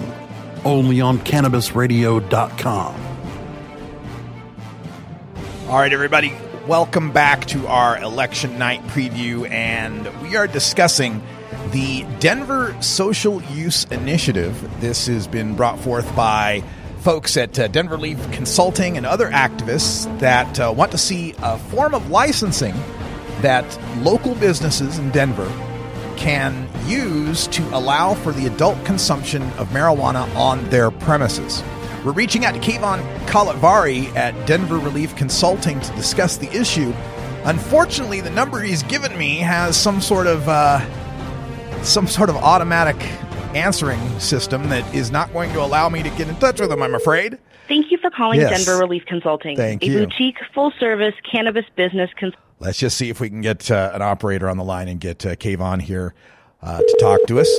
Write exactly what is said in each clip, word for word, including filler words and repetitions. only on Cannabis Radio dot com. All right, everybody, welcome back to our election night preview, and we are discussing the Denver Social Use Initiative. This has been brought forth by folks at uh, Denver Relief Consulting and other activists that uh, want to see a form of licensing that local businesses in Denver can use to allow for the adult consumption of marijuana on their premises. We're reaching out to Kayvan Khalatbari at Denver Relief Consulting to discuss the issue. Unfortunately, the number he's given me has some sort of uh, some sort of automatic answering system that is not going to allow me to get in touch with them, I'm afraid. Thank you for calling yes. Denver Relief Consulting, Thank a you. boutique, full-service cannabis business consulting. Let's just see if we can get uh, an operator on the line and get uh, Kayvan here uh, to talk to us.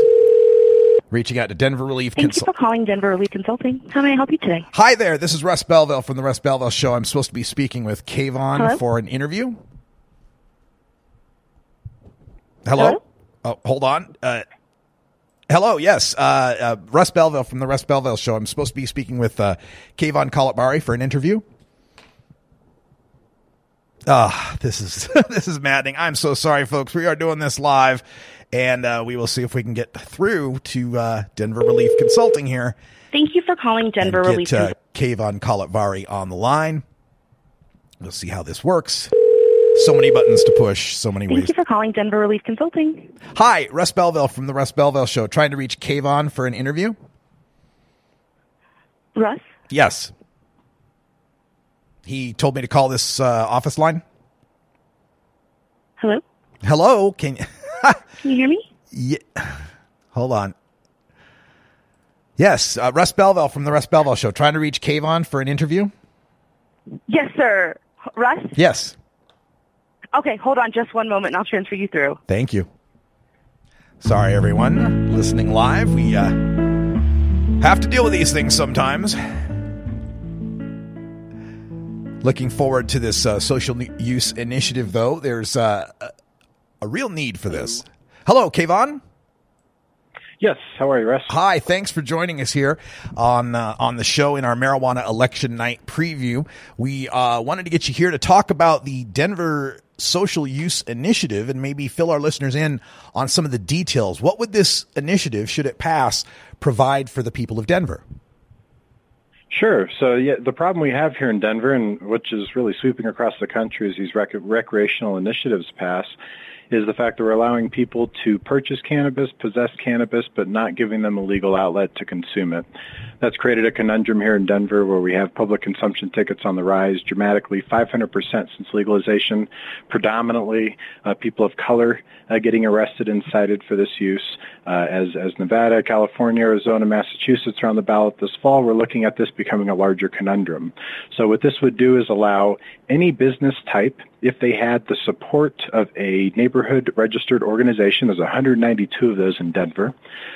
Reaching out to Denver Relief Consulting. Thank Consul- you for calling Denver Relief Consulting. How may I help you today? Hi there. This is Russ Belville from The Russ Belville Show. I'm supposed to be speaking with Kayvan Hello? for an interview. Hello? Hello? Oh, hold on. Uh Hello, yes, uh, uh, Russ Belville from The Russ Belville Show. I'm supposed to be speaking with uh, Kayvan Khalatbari for an interview. Ah, uh, this is this is maddening. I'm so sorry, folks. We are doing this live, and uh, we will see if we can get through to uh, Denver Relief Consulting here. Thank you for calling Denver get, Relief Consulting. Uh, Kayvan Khalatbari on the line. We'll see how this works. So many buttons to push, so many Thank ways. Thank you for calling Denver Relief Consulting. Hi, Russ Belville from The Russ Belville Show, trying to reach Kayvan for an interview. Russ? Yes. He told me to call this uh, office line. Hello? Hello? Can you, can you hear me? Yeah. Hold on. Yes, uh, Russ Belville from The Russ Belville Show, trying to reach Kayvan for an interview. Yes, sir. Russ? Yes. Okay, hold on just one moment, and I'll transfer you through. Thank you. Sorry, everyone. Listening live, we uh, have to deal with these things sometimes. Looking forward to this uh, social use initiative, though. There's uh, a, a real need for this. Hello, Kayvan? Yes, how are you, Russ? Hi, thanks for joining us here on uh, on the show in our Marijuana Election Night preview. We uh, wanted to get you here to talk about the Denver Social Use Initiative and maybe fill our listeners in on some of the details. What would this initiative, should it pass, provide for the people of Denver? Sure. So yeah, the problem we have here in Denver, and which is really sweeping across the country as these rec- recreational initiatives pass, is the fact that we're allowing people to purchase cannabis, possess cannabis, but not giving them a legal outlet to consume it. That's created a conundrum here in Denver where we have public consumption tickets on the rise dramatically, five hundred percent since legalization, predominantly uh, people of color uh, getting arrested and cited for this use. Uh, as, as Nevada, California, Arizona, Massachusetts are on the ballot this fall, we're looking at this becoming a larger conundrum. So what this would do is allow any business type, if they had the support of a neighborhood registered organization, there's one hundred ninety-two of those in Denver,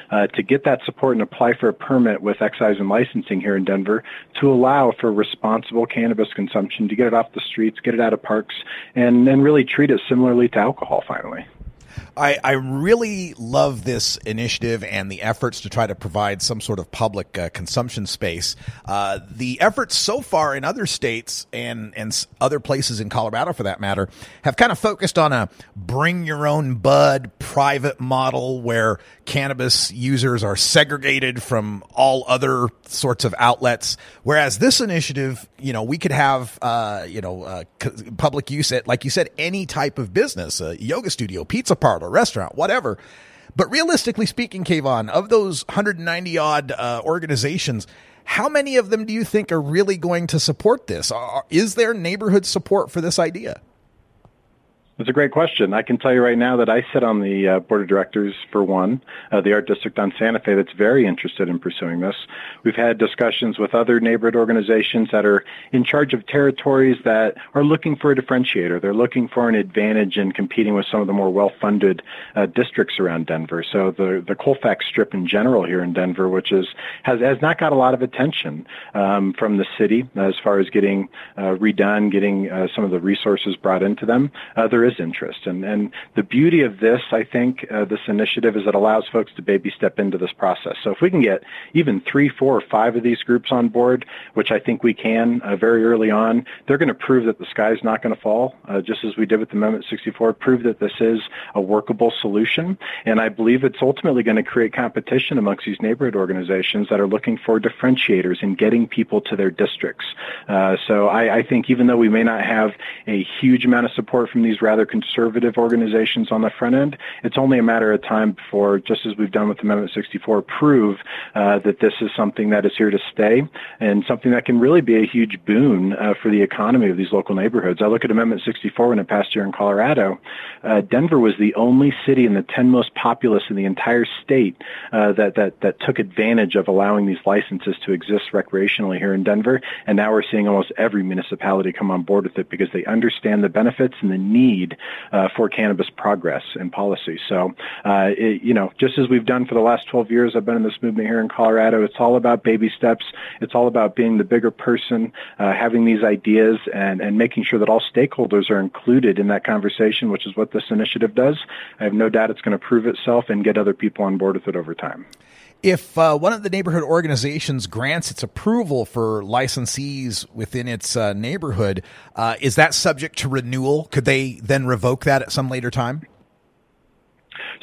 uh, to get that support and apply for a permit with excise and licensing here in Denver to allow for responsible cannabis consumption, to get it off the streets, get it out of parks, and, and really treat it similarly to alcohol finally. I, I really love this initiative and the efforts to try to provide some sort of public uh, consumption space. Uh, the efforts so far in other states and, and other places in Colorado, for that matter, have kind of focused on a bring your own bud private model where cannabis users are segregated from all other sorts of outlets. Whereas this initiative, you know, we could have, uh, you know, uh, c- public use at, like you said, any type of business, a yoga studio, pizza parlor, restaurant, whatever. But realistically speaking, Kayvan, of those one hundred ninety odd uh, organizations, how many of them do you think are really going to support this? Are, is there neighborhood support for this idea? That's a great question. I can tell you right now that I sit on the uh, board of directors for one, uh, the Art District on Santa Fe, that's very interested in pursuing this. We've had discussions with other neighborhood organizations that are in charge of territories that are looking for a differentiator. They're looking for an advantage in competing with some of the more well-funded uh, districts around Denver. So the the Colfax Strip in general here in Denver, which is has, has not got a lot of attention um, from the city as far as getting uh, redone, getting uh, some of the resources brought into them. Uh, there is interest. And, and the beauty of this, I think, uh, this initiative is it allows folks to baby step into this process. So if we can get even three, four, or five of these groups on board, which I think we can uh, very early on, they're going to prove that the sky's not going to fall, uh, just as we did with the Amendment sixty-four, prove that this is a workable solution. And I believe it's ultimately going to create competition amongst these neighborhood organizations that are looking for differentiators in getting people to their districts. Uh, so I, I think even though we may not have a huge amount of support from these rather conservative organizations on the front end, it's only a matter of time before, just as we've done with Amendment sixty-four, prove uh, that this is something that is here to stay and something that can really be a huge boon uh, for the economy of these local neighborhoods. I look at Amendment sixty-four when it passed here in Colorado. Uh, Denver was the only city in the ten most populous in the entire state uh, that, that, that took advantage of allowing these licenses to exist recreationally here in Denver, and now we're seeing almost every municipality come on board with it because they understand the benefits and the need Uh, for cannabis progress and policy. So, uh, it, you know, just as we've done for the last twelve years, I've been in this movement here in Colorado. It's all about baby steps. It's all about being the bigger person, uh, having these ideas and, and making sure that all stakeholders are included in that conversation, which is what this initiative does. I have no doubt it's going to prove itself and get other people on board with it over time. If uh, one of the neighborhood organizations grants its approval for licensees within its uh, neighborhood, uh, is that subject to renewal? Could they then revoke that at some later time?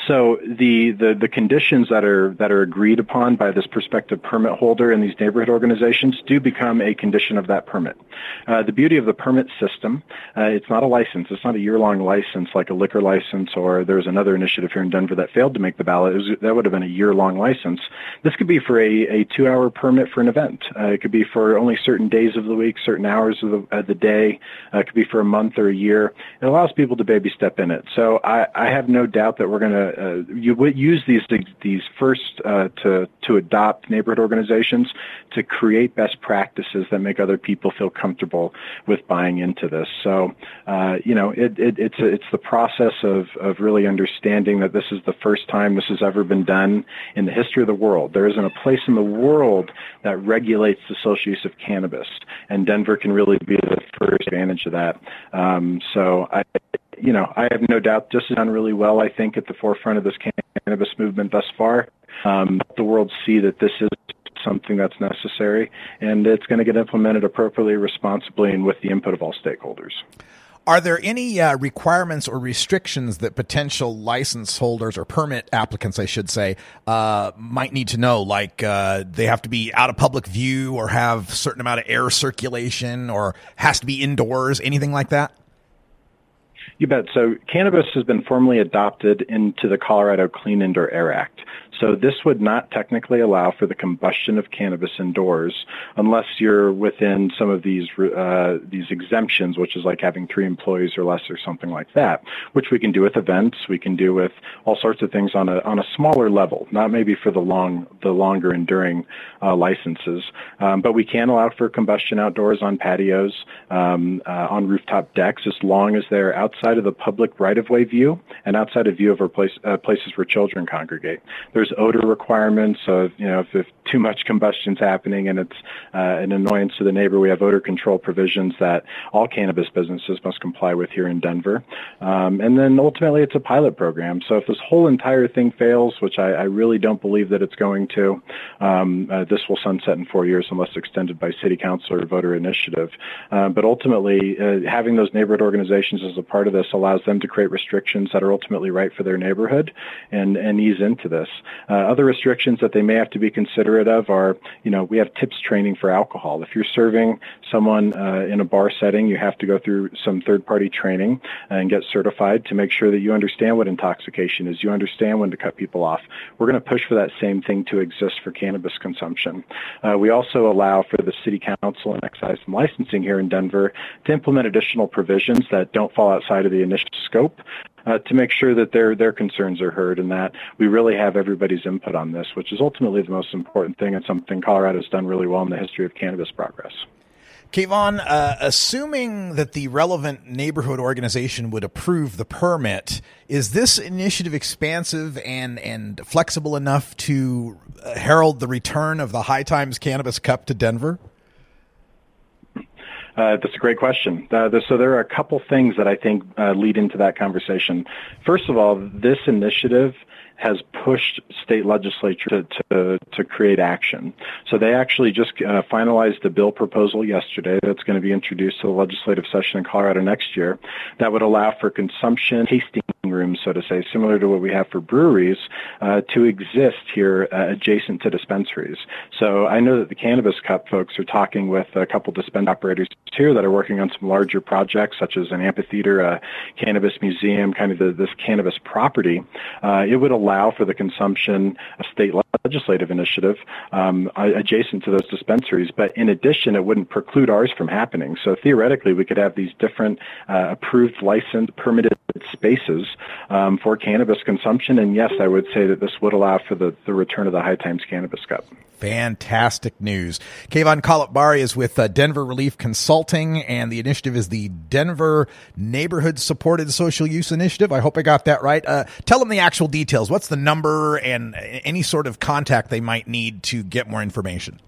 So the, the, the conditions that are that are agreed upon by this prospective permit holder and these neighborhood organizations do become a condition of that permit. Uh, the beauty of the permit system, uh, it's not a license. It's not a year-long license like a liquor license, or there's another initiative here in Denver that failed to make the ballot. It was, that would have been a year-long license. This could be for a, a two-hour permit for an event. Uh, it could be for only certain days of the week, certain hours of the, of the day. Uh, it could be for a month or a year. It allows people to baby step in it. So I, I have no doubt that we're going to Uh, you would use these these first uh, to to adopt neighborhood organizations to create best practices that make other people feel comfortable with buying into this. So uh, you know it, it, it's a, it's the process of of really understanding that this is the first time this has ever been done in the history of the world. There isn't a place in the world that regulates the social use of cannabis, and Denver can really be the first advantage of that. Um, so I. You know, I have no doubt this has done really well, I think, at the forefront of this cannabis movement thus far. Um, the world see that this is something that's necessary, and it's going to get implemented appropriately, responsibly, and with the input of all stakeholders. Are there any uh, requirements or restrictions that potential license holders or permit applicants, I should say, uh, might need to know? Like uh, they have to be out of public view or have a certain amount of air circulation or has to be indoors, anything like that? You bet. So cannabis has been formally adopted into the Colorado Clean Indoor Air Act. So this would not technically allow for the combustion of cannabis indoors unless you're within some of these uh, these exemptions, which is like having three employees or less or something like that, which we can do with events. We can do with all sorts of things on a on a smaller level, not maybe for the long the longer enduring uh, licenses, um, but we can allow for combustion outdoors on patios, um, uh, on rooftop decks, as long as they're outside of the public right-of-way view and outside of view of our place, uh, places where children congregate. There's there's odor requirements. So, you know, if, if too much combustion's happening and it's uh, an annoyance to the neighbor, we have odor control provisions that all cannabis businesses must comply with here in Denver. Um, and then ultimately, it's a pilot program. So if this whole entire thing fails, which I, I really don't believe that it's going to, um, uh, this will sunset in four years unless extended by city council or voter initiative. Uh, but ultimately, uh, having those neighborhood organizations as a part of this allows them to create restrictions that are ultimately right for their neighborhood and, and ease into this. Uh, other restrictions that they may have to be considerate of are, you know, we have tips training for alcohol. If you're serving someone uh, in a bar setting, you have to go through some third-party training and get certified to make sure that you understand what intoxication is, you understand when to cut people off. We're going to push for that same thing to exist for cannabis consumption. Uh, we also allow for the city council and excise and licensing here in Denver to implement additional provisions that don't fall outside of the initial scope. Uh, to make sure that their their concerns are heard and that we really have everybody's input on this, which is ultimately the most important thing and something Colorado's done really well in the history of cannabis progress. Kayvan, uh, assuming that the relevant neighborhood organization would approve the permit, is this initiative expansive and, and flexible enough to uh, herald the return of the High Times Cannabis Cup to Denver? Uh, that's a great question. Uh, the, so there are a couple things that I think uh, lead into that conversation. First of all, this initiative has pushed state legislature to, to, to create action. So they actually just uh, finalized the bill proposal yesterday that's going to be introduced to the legislative session in Colorado next year that would allow for consumption tasting rooms, so to say, similar to what we have for breweries, uh, to exist here uh, adjacent to dispensaries. So I know that the Cannabis Cup folks are talking with a couple dispensary operators here that are working on some larger projects, such as an amphitheater, a cannabis museum, kind of the, this cannabis property. Uh, it would allow allow for the consumption of state legislative initiative um, adjacent to those dispensaries. But in addition, it wouldn't preclude ours from happening. So theoretically, we could have these different uh, approved, licensed, permitted spaces um, for cannabis consumption. And yes, I would say that this would allow for the, the return of the High Times Cannabis Cup. Fantastic news. Kayvan Khalatbari is with uh, Denver Relief Consulting, and the initiative is the Denver Neighborhood Supported Social Use Initiative. I hope I got that right. Uh, tell them the actual details. What's the number and any sort of contact they might need to get more information?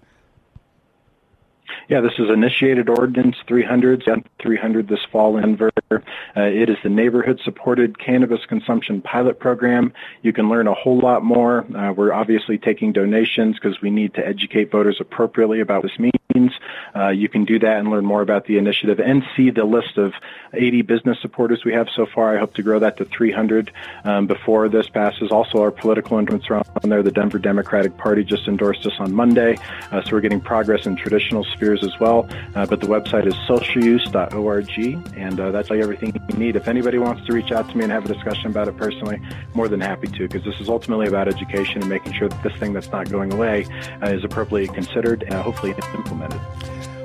Yeah, this is Initiated Ordinance three hundred, three hundred this fall in Denver. Uh, it is the neighborhood-supported cannabis consumption pilot program. You can learn a whole lot more. Uh, we're obviously taking donations because we need to educate voters appropriately about what this means. Uh, you can do that and learn more about the initiative and see the list of eighty business supporters we have so far. I hope to grow that to three hundred um, before this passes. Also, our political endorsements are on there. The Denver Democratic Party just endorsed us on Monday, uh, so we're getting progress in traditional spheres as well, uh, but the website is social use dot org, and uh, that's like everything you need. If anybody wants to reach out to me and have a discussion about it personally, more than happy to, because this is ultimately about education and making sure that this thing that's not going away uh, is appropriately considered and uh, hopefully implemented.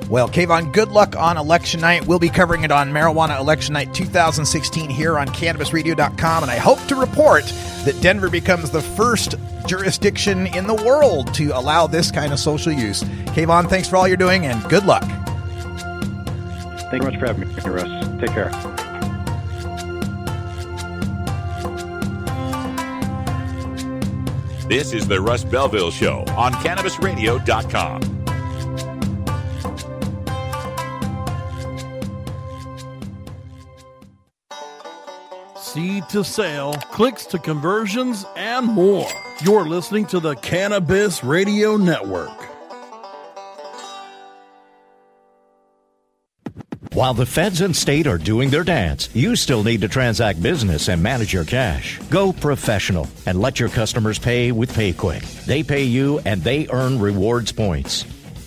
Well, Kayvan, good luck on election night. We'll be covering it on Marijuana Election Night two thousand sixteen here on cannabis radio dot com, and I hope to report that Denver becomes the first jurisdiction in the world to allow this kind of social use. Kayvan, thanks for all you're doing, and good luck. Thank you very much for having me, Russ. Take care. This is the Russ Belville Show on cannabis radio dot com. Seed to sale, clicks to conversions, and more. You're listening to the Cannabis Radio Network. While the feds and state are doing their dance, you still need to transact business and manage your cash. Go professional and let your customers pay with PayQuick. They pay you and they earn rewards points.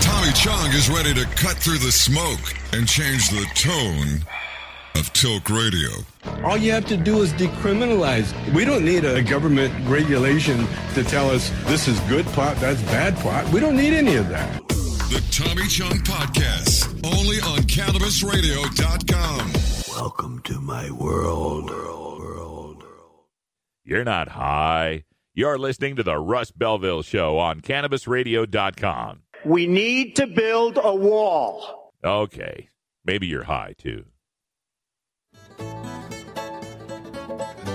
Tommy Chong is ready to cut through the smoke and change the tone of Tilk Radio. All you have to do is decriminalize. We don't need a government regulation to tell us this is good pot, that's bad pot. We don't need any of that. The Tommy Chong Podcast, only on Cannabis Radio dot com. Welcome to my world. world, world. You're not high. You're listening to the Russ Belville Show on Cannabis Radio dot com. We need to build a wall. Okay. Maybe you're high, too.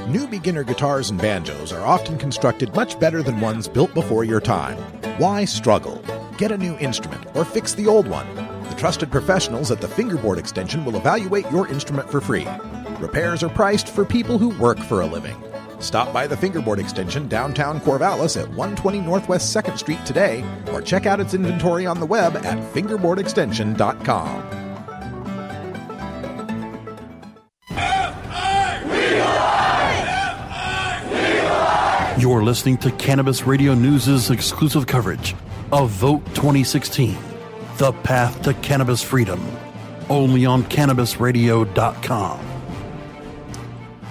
New beginner guitars and banjos are often constructed much better than ones built before your time. Why struggle? Get a new instrument or fix the old one. The trusted professionals at the Fingerboard Extension will evaluate your instrument for free. Repairs are priced for people who work for a living. Stop by the Fingerboard Extension downtown Corvallis at one twenty Northwest second Street today, or check out its inventory on the web at fingerboard extension dot com. You're listening to Cannabis Radio News' exclusive coverage of Vote twenty sixteen, The Path to Cannabis Freedom, only on Cannabis Radio dot com.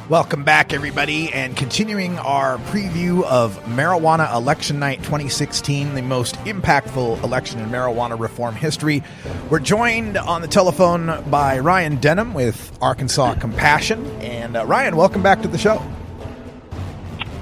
Welcome back, everybody, and continuing our preview of Marijuana Election Night twenty sixteen, the most impactful election in marijuana reform history. We're joined on the telephone by Ryan Denham with Arkansas Compassion. And uh, Ryan, welcome back to the show.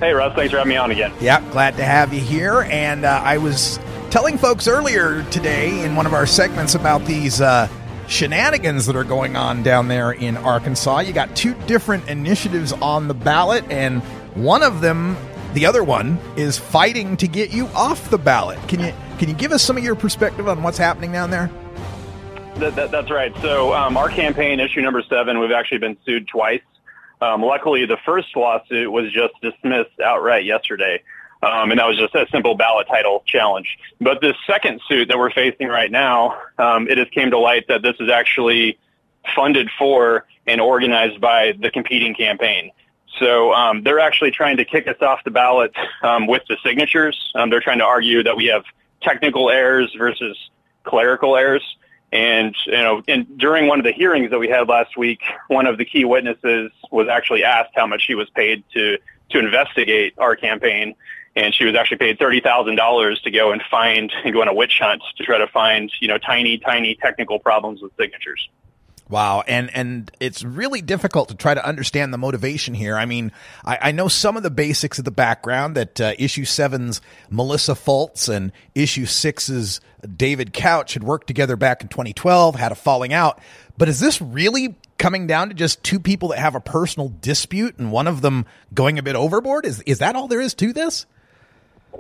Hey, Russ. Thanks for having me on again. Yeah, glad to have you here. And uh, I was telling folks earlier today in one of our segments about these uh, shenanigans that are going on down there in Arkansas. You got two different initiatives on the ballot, and one of them, the other one, is fighting to get you off the ballot. Can you can you give us some of your perspective on what's happening down there? That, that, that's right. So um, our campaign, Issue Number seven, we've actually been sued twice. Um, luckily, the first lawsuit was just dismissed outright yesterday, um, and that was just a simple ballot title challenge. But this second suit that we're facing right now, um, it has came to light that this is actually funded for and organized by the competing campaign. So um, they're actually trying to kick us off the ballot um, with the signatures. Um, they're trying to argue that we have technical errors versus clerical errors. And, you know, and during one of the hearings that we had last week, one of the key witnesses was actually asked how much she was paid to, to investigate our campaign. And she was actually paid thirty thousand dollars to go and find and go on a witch hunt to try to find, you know, tiny, tiny technical problems with signatures. Wow. And and it's really difficult to try to understand the motivation here. I mean, I, I know some of the basics of the background that uh, Issue seven's Melissa Fultz and Issue six's David Couch had worked together back in twenty twelve, had a falling out. But is this really coming down to just two people that have a personal dispute and one of them going a bit overboard? Is is that all there is to this?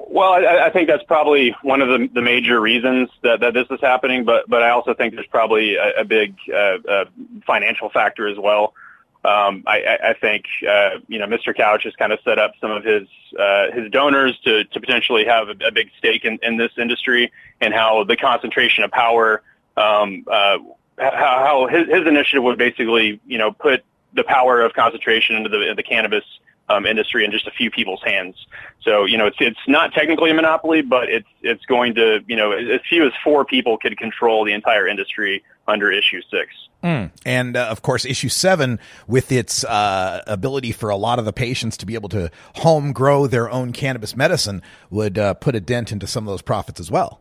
Well, I, I think that's probably one of the, the major reasons that, that this is happening, but, but I also think there's probably a, a big uh, uh, financial factor as well. Um, I, I think, uh, you know, Mister Couch has kind of set up some of his uh, his donors to, to potentially have a, a big stake in, in this industry, and how the concentration of power, um, uh, how, how his, his initiative would basically, you know, put the power of concentration into the, the cannabis Um, industry in just a few people's hands. So, you know, it's it's not technically a monopoly, but it's it's going to, you know, as few as four people could control the entire industry under Issue six. Mm. And, uh, of course, Issue seven, with its uh, ability for a lot of the patients to be able to home grow their own cannabis medicine, would uh, put a dent into some of those profits as well.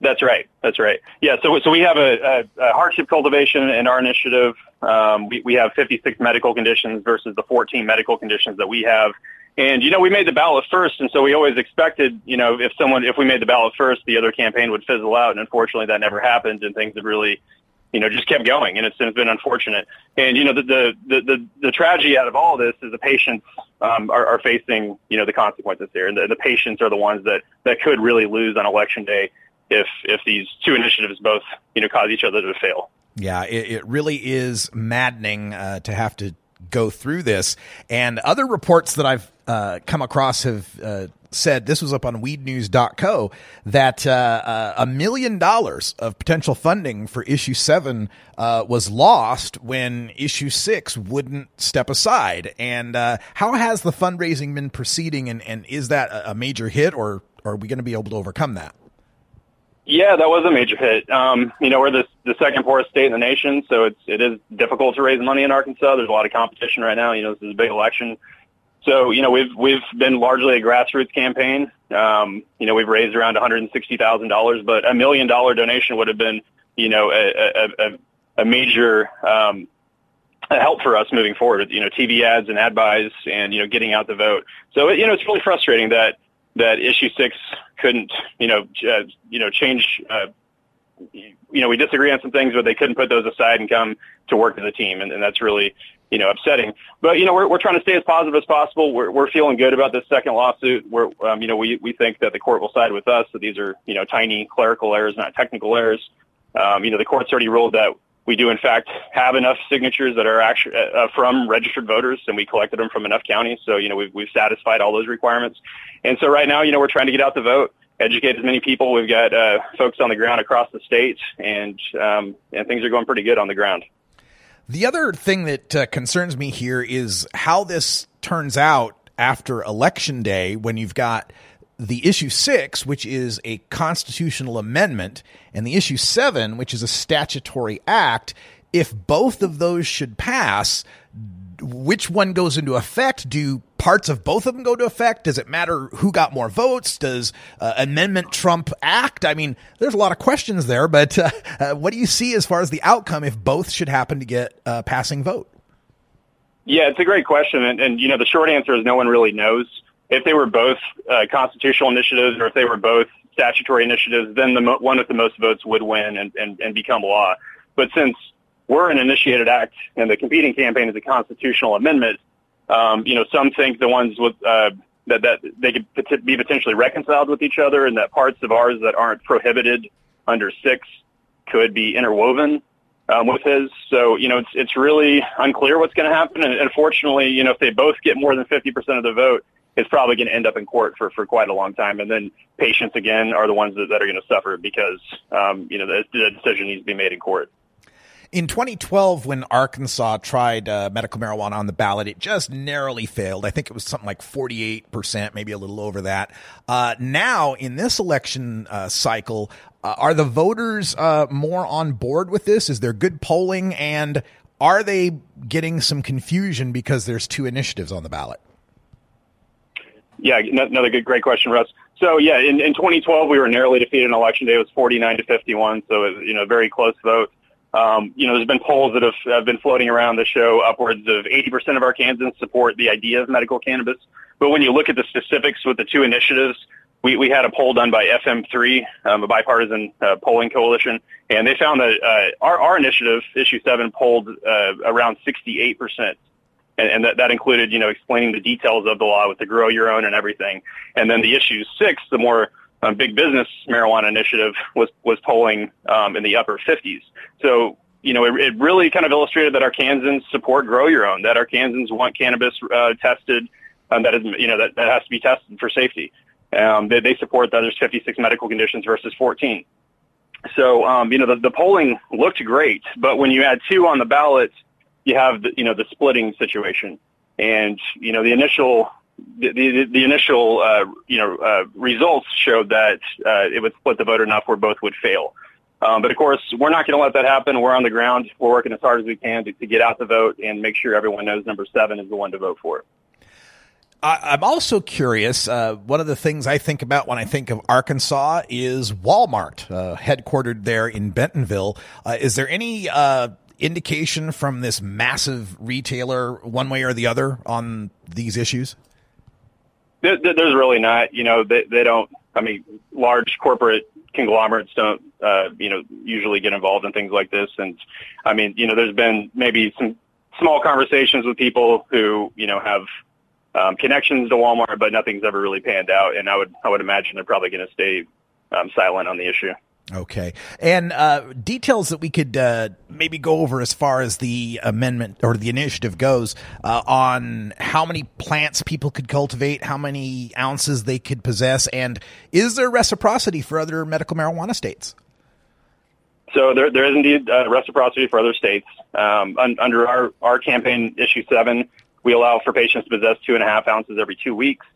That's right. That's right. Yeah. So, so we have a, a, a hardship cultivation in our initiative. Um, we, we have fifty-six medical conditions versus the fourteen medical conditions that we have. And, you know, we made the ballot first. And so we always expected, you know, if someone, if we made the ballot first, the other campaign would fizzle out. And unfortunately that never happened, and things have really, you know, just kept going. And it's, it's been unfortunate. And, you know, the, the, the, the, the tragedy out of all this is the patients, um, are, are facing, you know, the consequences here. And the, the patients are the ones that, that could really lose on election day, if if these two initiatives both, you know, cause each other to fail. Yeah, it, it really is maddening uh, to have to go through this. And other reports that I've uh, come across have uh, said, this was up on weed news dot co, that a uh, million dollars of potential funding for Issue seven uh, was lost when Issue six wouldn't step aside. And uh, how has the fundraising been proceeding, and, and is that a major hit, or, or are we going to be able to overcome that? Yeah, that was a major hit. Um, you know, we're the, the second poorest state in the nation, so it's, it is difficult to raise money in Arkansas. There's a lot of competition right now. You know, this is a big election. So, you know, we've we've been largely a grassroots campaign. Um, you know, we've raised around one hundred sixty thousand dollars, but a million-dollar donation would have been, you know, a, a, a major um, help for us moving forward, you know, T V ads and ad buys and, you know, getting out the vote. So, you know, it's really frustrating that that Issue six couldn't, you know, uh, you know, change, uh, you know, we disagree on some things, but they couldn't put those aside and come to work as a team. And, and that's really, you know, upsetting. But, you know, we're, we're trying to stay as positive as possible. We're, we're feeling good about this second lawsuit. We're, um, you know, we, we think that the court will side with us, that these are, you know, tiny clerical errors, not technical errors. Um, you know, the court's already ruled that we do, in fact, have enough signatures that are actually uh, from registered voters, and we collected them from enough counties. So, you know, we've, we've satisfied all those requirements. And so right now, you know, we're trying to get out the vote, educate as many people. We've got uh, folks on the ground across the state, and, um, and things are going pretty good on the ground. The other thing that uh, concerns me here is how this turns out after Election Day, when you've got the Issue six, which is a constitutional amendment, and the Issue seven, which is a statutory act. If both of those should pass, which one goes into effect? Do parts of both of them go to effect? Does it matter who got more votes? Does uh, amendment trump act? I mean, there's a lot of questions there, but uh, uh, what do you see as far as the outcome if both should happen to get a uh, passing vote? Yeah, it's a great question. And, and, you know, the short answer is no one really knows. If they were both uh, constitutional initiatives, or if they were both statutory initiatives, then the mo- one with the most votes would win and, and, and become law. But since we're an initiated act and the competing campaign is a constitutional amendment, um, you know, some think the ones with uh, that, that they could pot- be potentially reconciled with each other, and that parts of ours that aren't prohibited under six could be interwoven um, with his. So, you know, it's it's really unclear what's going to happen. And unfortunately, you know, if they both get more than fifty percent of the vote, it's probably going to end up in court for, for quite a long time. And then patients, again, are the ones that, that are going to suffer because, um, you know, the, the decision needs to be made in court. In twenty twelve, when Arkansas tried uh, medical marijuana on the ballot, it just narrowly failed. I think it was something like forty-eight percent, maybe a little over that. Uh, now, in this election uh, cycle, uh, are the voters uh, more on board with this? Is there good polling? And are they getting some confusion because there's two initiatives on the ballot? Yeah, another good, great question, Russ. So, yeah, in, in twenty twelve, we were narrowly defeated on Election Day. It was forty-nine to fifty-one, so, it was, you know, very close vote. Um, you know, there's been polls that have, have been floating around that show upwards of eighty percent of Arkansans support the idea of medical cannabis. But when you look at the specifics with the two initiatives, we, we had a poll done by F M three, um, a bipartisan uh, polling coalition, and they found that uh, our, our initiative, Issue seven, polled uh, around sixty-eight percent. And that, that included, you know, explaining the details of the law with the grow your own and everything. And then the Issue six, the more um, big business marijuana initiative, was was polling um, in the upper fifties. So, you know, it, it really kind of illustrated that Arkansans support grow your own, that Arkansans want cannabis uh, tested, um, that is, you know, that, that has to be tested for safety. Um, they, they support that there's fifty-six medical conditions versus fourteen. So, um, you know, the, the polling looked great, but when you add two on the ballot, you have the, you know, the splitting situation, and you know the initial the the, the initial uh, you know uh, results showed that uh, it would split the vote enough where both would fail. Um, but of course, we're not going to let that happen. We're on the ground. We're working as hard as we can to, to get out the vote and make sure everyone knows number seven is the one to vote for. I'm also curious. Uh, one of the things I think about when I think of Arkansas is Walmart, uh, headquartered there in Bentonville. Uh, is there any uh, indication from this massive retailer one way or the other on these issues? There's really not, you know, they, they don't, I mean, large corporate conglomerates don't, uh, you know, usually get involved in things like this. And I mean, you know, there's been maybe some small conversations with people who, you know, have um, connections to Walmart, but nothing's ever really panned out. And I would, I would imagine they're probably going to stay um, silent on the issue. Okay. And uh, details that we could uh, maybe go over as far as the amendment or the initiative goes uh, on how many plants people could cultivate, how many ounces they could possess, and is there reciprocity for other medical marijuana states? So there, there is indeed uh, reciprocity for other states. Um, un- under our, our campaign, Issue seven, we allow for patients to possess two and a half ounces every two weeks.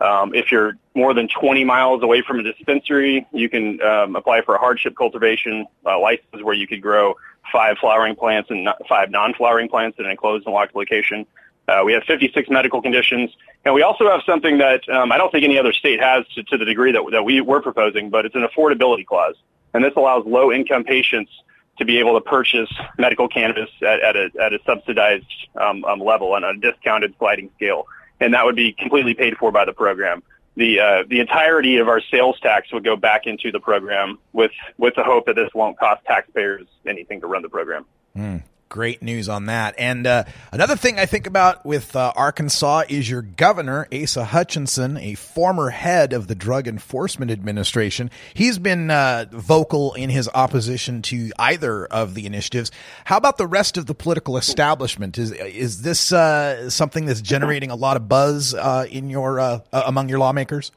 Um, if you're more than twenty miles away from a dispensary, you can um, apply for a hardship cultivation uh, license where you could grow five flowering plants and not, five non-flowering plants in an enclosed and locked location. Uh, we have fifty-six medical conditions. And we also have something that um, I don't think any other state has to, to the degree that, that we were proposing, but it's an affordability clause. And this allows low-income patients to be able to purchase medical cannabis at, at, a, at a subsidized um, um, level on a discounted sliding scale. And that would be completely paid for by the program. The uh, the entirety of our sales tax would go back into the program with, with the hope that this won't cost taxpayers anything to run the program. Mm, great news on that. And uh, another thing I think about with uh, Arkansas is your governor, Asa Hutchinson, a former head of the Drug Enforcement Administration. He's been uh, vocal in his opposition to either of the initiatives. How about the rest of the political establishment? Is is this uh, something that's generating a lot of buzz uh, in your uh, among your lawmakers?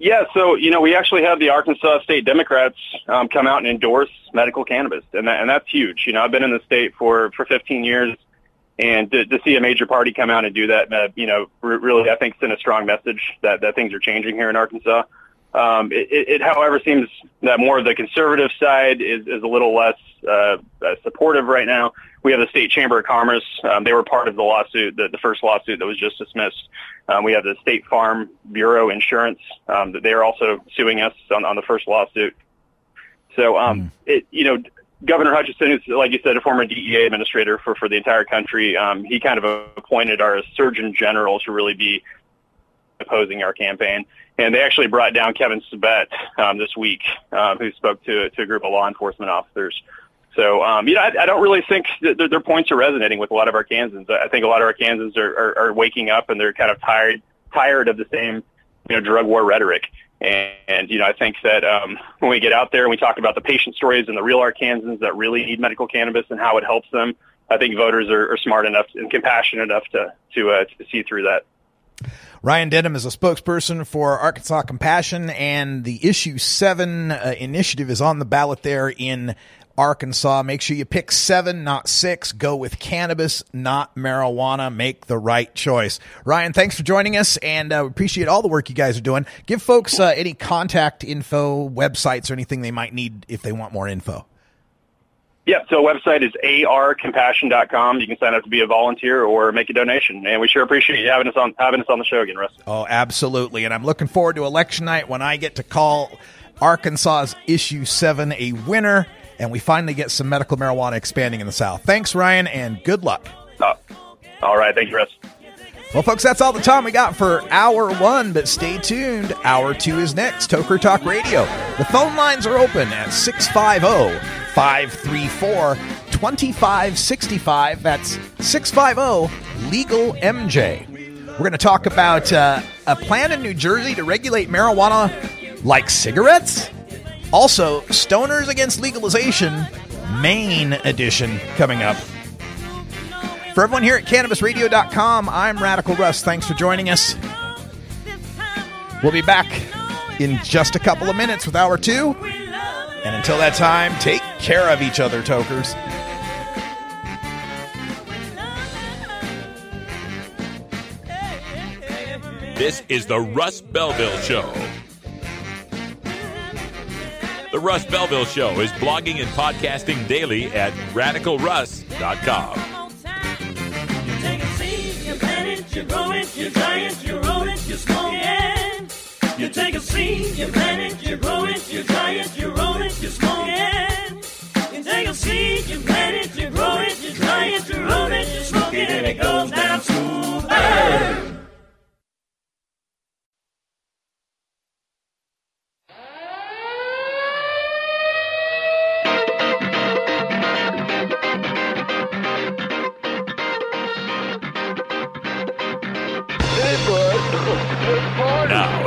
Yeah, so, you know, we actually have the Arkansas State Democrats um, come out and endorse medical cannabis, and that, and that's huge. You know, I've been in the state for, for fifteen years, and to, to see a major party come out and do that, uh, you know, r- really, I think, sent a strong message that, that things are changing here in Arkansas. Um, it, it, it, however, seems that more of the conservative side is, is a little less uh, supportive right now. We have the State Chamber of Commerce. Um, they were part of the lawsuit, the, the first lawsuit that was just dismissed. Um, we have the State Farm Bureau Insurance. Um, they are also suing us on, on the first lawsuit. So, um, mm. it, you know, Governor Hutchinson is, like you said, a former D E A administrator for, for the entire country. Um, he kind of appointed our Surgeon General to really be opposing our campaign. And they actually brought down Kevin Sabet um, this week, um, who spoke to, to a group of law enforcement officers. So, um, you know, I, I don't really think that their, their points are resonating with a lot of Arkansans. I think a lot of Arkansans are, are, are waking up and they're kind of tired tired of the same, you know, drug war rhetoric. And, and you know, I think that um, when we get out there and we talk about the patient stories and the real Arkansans that really need medical cannabis and how it helps them, I think voters are, are smart enough and compassionate enough to, to, uh, to see through that. Ryan Denham is a spokesperson for Arkansas Compassion, and the Issue seven uh, initiative is on the ballot there in Arkansas. Make sure you pick seven, not six. Go with cannabis, not marijuana. Make the right choice. Ryan, thanks for joining us, and uh, we appreciate all the work you guys are doing. Give folks uh, any contact info, websites, or anything they might need if they want more info. Yeah, so website is A R compassion dot com. You can sign up to be a volunteer or make a donation. And we sure appreciate you having us on having us on the show again, Russ. Oh, absolutely. And I'm looking forward to election night when I get to call Arkansas's Issue seven a winner and we finally get some medical marijuana expanding in the South. Thanks, Ryan, and good luck. Uh, all right. Thank you, Russ. Well, folks, that's all the time we got for Hour one, but stay tuned. Hour two is next. Toker Talk Radio. The phone lines are open at six five zero, five three four, two five six five. That's six five zero, legal M J. We're going to talk about uh, a plan in New Jersey to regulate marijuana like cigarettes. Also, Stoners Against Legalization, Maine edition coming up. For everyone here at Cannabis Radio dot com, I'm Radical Russ. Thanks for joining us. We'll be back in just a couple of minutes with Hour two. And until that time, take care of each other, tokers. This is the Russ Belville Show. The Russ Belville Show is blogging and podcasting daily at Radical Russ dot com. You grow it, you dry it, you roll it, you smoke it. You take a seed, you plant it, you grow it, you dry it, you roll it, you smoke it. You take a seed, you plant it, you grow it, you dry it, you roll it, you smoke it, and it goes down smooth. Hey! Now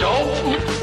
dope?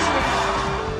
tease me.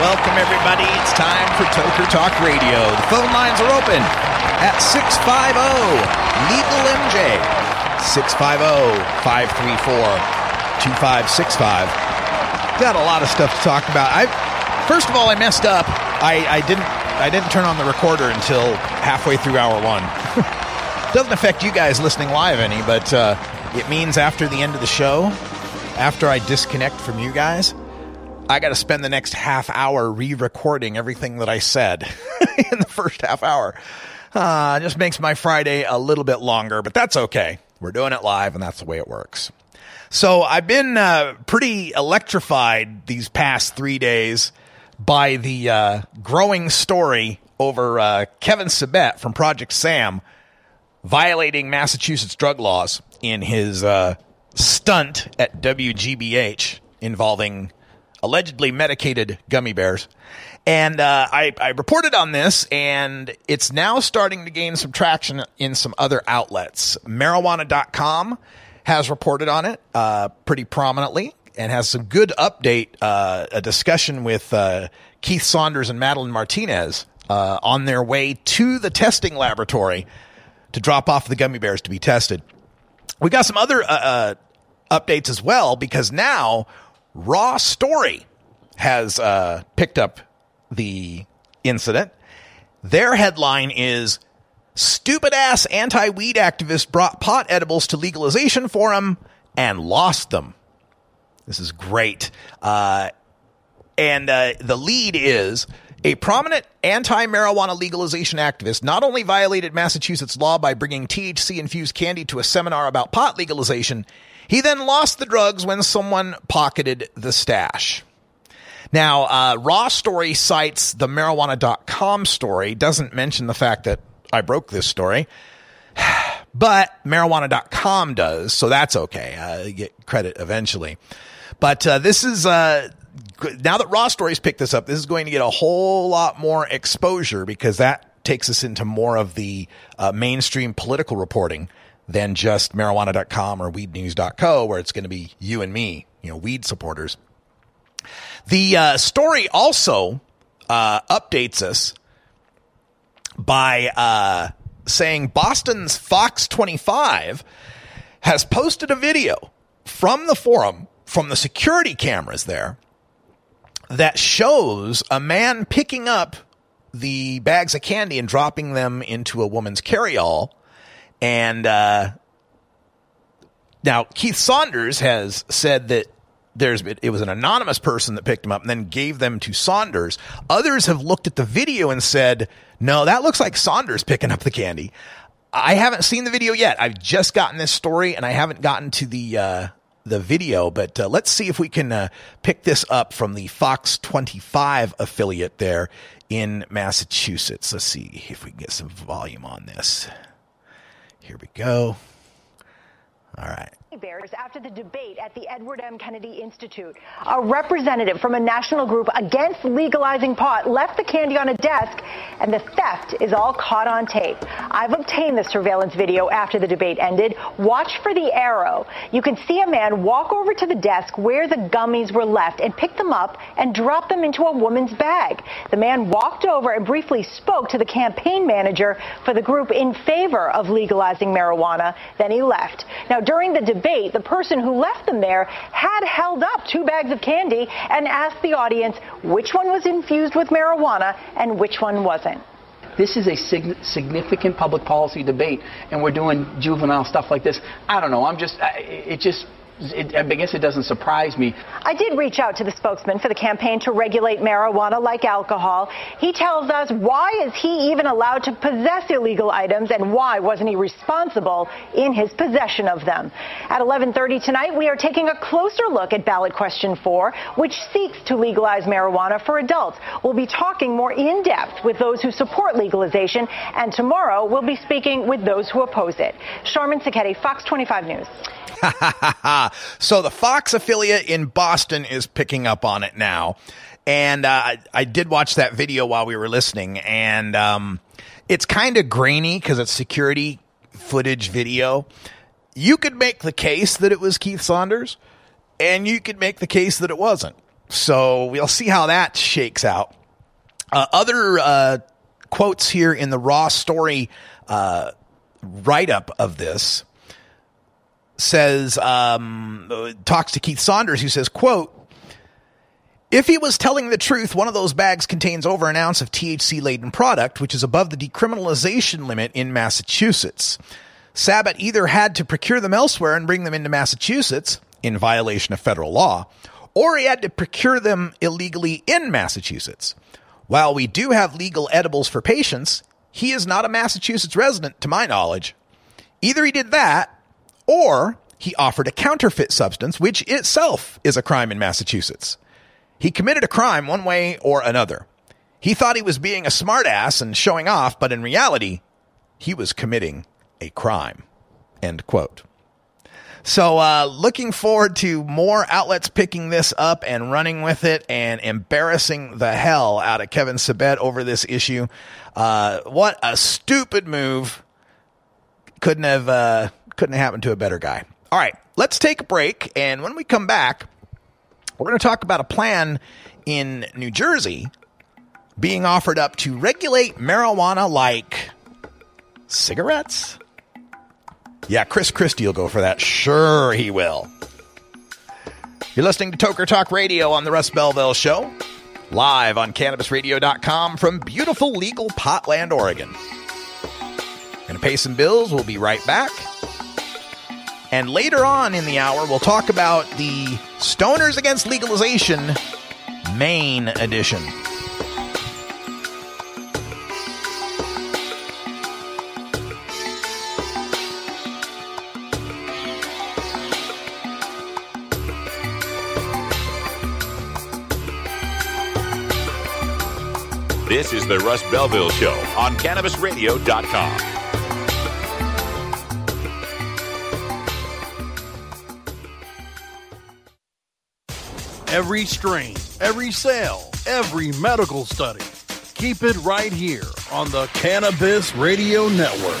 Welcome, everybody. It's time for Toker Talk Radio. The phone lines are open at six five zero, legal M J. six five zero, five three four, two five six five. Got a lot of stuff to talk about. I first of all, I messed up. I, I didn't I didn't turn on the recorder until halfway through hour one. Doesn't affect you guys listening live any, but uh, it means after the end of the show, after I disconnect from you guys, I got to spend the next half hour re-recording everything that I said in the first half hour. Uh, just makes my Friday a little bit longer, but that's okay. We're doing it live, and that's the way it works. So I've been uh, pretty electrified these past three days by the uh, growing story over uh, Kevin Sabet from Project Sam violating Massachusetts drug laws in his uh, stunt at W G B H involving allegedly medicated gummy bears. And uh, I, I reported on this, and it's now starting to gain some traction in some other outlets. Marijuana dot com has reported on it uh, pretty prominently and has some good update, uh, a discussion with uh, Keith Saunders and Madeline Martinez uh, on their way to the testing laboratory to drop off the gummy bears to be tested. We got some other uh, uh, updates as well, because now Raw Story has uh, picked up the incident. Their headline is "Stupid ass anti-weed activist brought pot edibles to legalization forum and lost them." This is great. Uh, and uh, the lead is a prominent anti-marijuana legalization activist not only violated Massachusetts law by bringing T H C-infused candy to a seminar about pot legalization, he then lost the drugs when someone pocketed the stash. Now, uh, Raw Story cites the marijuana dot com story, doesn't mention the fact that I broke this story, but marijuana dot com does, so that's okay. Uh, you get credit eventually. But uh, this is, uh, now that Raw Story's picked this up, this is going to get a whole lot more exposure, because that takes us into more of the uh, mainstream political reporting than just marijuana dot com or weed news dot co, where it's going to be you and me, you know, weed supporters. The uh, story also uh, updates us by uh, saying Boston's Fox twenty-five has posted a video from the forum, from the security cameras there, that shows a man picking up the bags of candy and dropping them into a woman's carry-all. And uh, now Keith Saunders has said that There's it was an anonymous person that picked them up and then gave them to Saunders. Others have looked at the video and said, no, that looks like Saunders picking up the candy. I haven't seen the video yet. I've just gotten this story and I haven't gotten to the uh, the video. But uh, let's see if we can uh, pick this up from the Fox twenty-five affiliate there in Massachusetts. Let's see if we can get some volume on this. Here we go. All right. Hey, Barry. hours after the debate at the Edward M. Kennedy Institute, a representative from a national group against legalizing pot left the candy on a desk, and the theft is all caught on tape. I've obtained the surveillance video after the debate ended. Watch for the arrow. You can see a man walk over to the desk where the gummies were left and pick them up and drop them into a woman's bag. The man walked over and briefly spoke to the campaign manager for the group in favor of legalizing marijuana. Then he left. Now, during the debate, the person who left them there had held up two bags of candy and asked the audience which one was infused with marijuana and which one wasn't. This is a sig- significant public policy debate, and we're doing juvenile stuff like this. I don't know. I'm just, I, it just... It, I guess it doesn't surprise me. I did reach out to the spokesman for the campaign to regulate marijuana like alcohol. He tells us, why is he even allowed to possess illegal items, and why wasn't he responsible in his possession of them? At eleven thirty tonight, we are taking a closer look at ballot question four, which seeks to legalize marijuana for adults. We'll be talking more in depth with those who support legalization, and tomorrow we'll be speaking with those who oppose it. Sharman Siketi, Fox twenty-five News. Ha ha ha ha. So the Fox affiliate in Boston is picking up on it now. And uh, I, I did watch that video while we were listening. And um, it's kind of grainy because it's security footage video. You could make the case that it was Keith Saunders, and you could make the case that it wasn't. So we'll see how that shakes out. Uh, other uh, quotes here in the Raw Story uh, write-up of this. Says, um, talks to Keith Saunders, who says, quote, if he was telling the truth, one of those bags contains over an ounce of T H C-laden product, which is above the decriminalization limit in Massachusetts. Sabet either had to procure them elsewhere and bring them into Massachusetts in violation of federal law, or he had to procure them illegally in Massachusetts. While we do have legal edibles for patients, he is not a Massachusetts resident, to my knowledge. Either he did that, or he offered a counterfeit substance, which itself is a crime in Massachusetts. He committed a crime one way or another. He thought he was being a smartass and showing off, but in reality, he was committing a crime. End quote. So uh, looking forward to more outlets picking this up and running with it and embarrassing the hell out of Kevin Sabet over this issue. Uh, what a stupid move. Couldn't have... Uh, Couldn't happen to a better guy. All right, let's take a break. And when we come back, we're going to talk about a plan in New Jersey being offered up to regulate marijuana like cigarettes. Yeah, Chris Christie will go for that. Sure, he will. You're listening to Toker Talk Radio on the Russ Belville Show, live on cannabis radio dot com from beautiful legal Potland, Oregon. Going to pay some bills. We'll be right back. And later on in the hour, we'll talk about the Stoners Against Legalization, Maine edition. This is the Russ Belville Show on cannabis radio dot com. Every strain, every sale, every medical study. Keep it right here on the Cannabis Radio Network.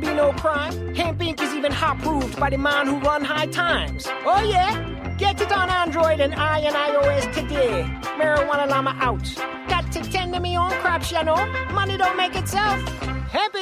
be no crime. Hemp Incorporated is even hot-proofed by the man who run High Times. Oh, yeah? Get it on Android and I and iOS today. Marijuana Llama out. Got to tend to me own crops, you know. Money don't make itself. Hemp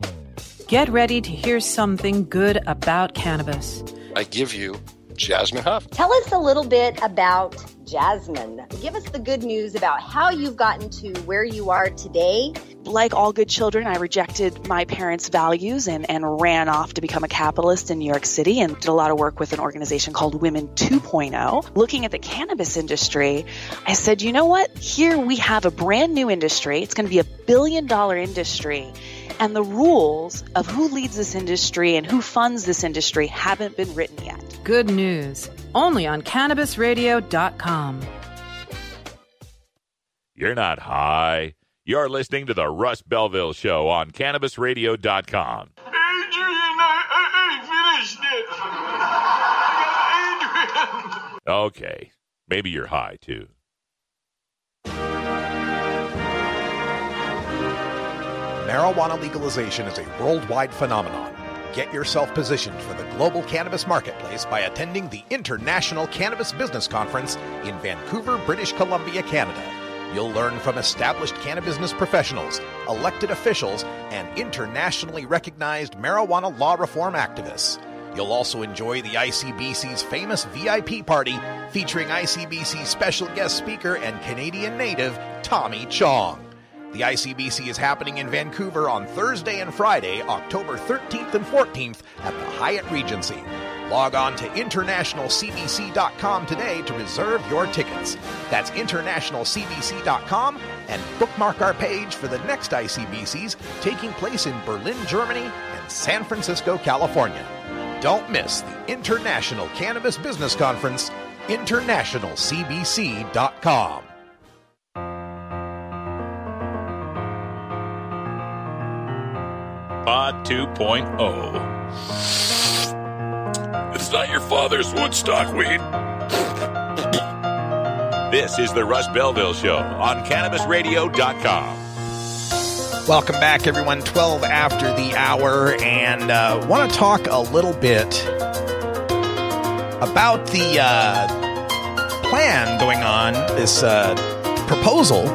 Incorporated. Get ready to hear something good about cannabis. I give you Jasmine Huff. Tell us a little bit about Jasmine. Give us the good news about how you've gotten to where you are today. like all good children, I rejected my parents' values and, and ran off to become a capitalist in New York City and did a lot of work with an organization called Women two point oh. Looking at the cannabis industry, I said, you know what? Here we have a brand new industry. It's going to be a billion dollar industry. And the rules of who leads this industry and who funds this industry haven't been written yet. Good news. Only on Cannabis Radio dot com. You're not high. You're listening to the Russ Belville Show on Cannabis Radio dot com. Adrian, I, I finished it. Adrian. Okay. Maybe you're high, too. Marijuana legalization is a worldwide phenomenon. Get yourself positioned for the global cannabis marketplace by attending the International Cannabis Business Conference in Vancouver, British Columbia, Canada. You'll learn from established cannabis professionals, elected officials, and internationally recognized marijuana law reform activists. You'll also enjoy the I C B C's famous V I P party featuring I C B C special guest speaker and Canadian native Tommy Chong. The I C B C is happening in Vancouver on Thursday and Friday, October thirteenth and fourteenth at the Hyatt Regency. Log on to international c b c dot com today to reserve your tickets. That's international c b c dot com and bookmark our page for the next I C B Cs taking place in Berlin, Germany and San Francisco, California. Don't miss the International Cannabis Business Conference, international c b c dot com. Pod two point oh. It's not your father's Woodstock weed. This is the Russ Belville Show on Cannabis Radio dot com. Welcome back, everyone. twelve after the hour, and I uh, want to talk a little bit about the uh, plan going on, this uh, proposal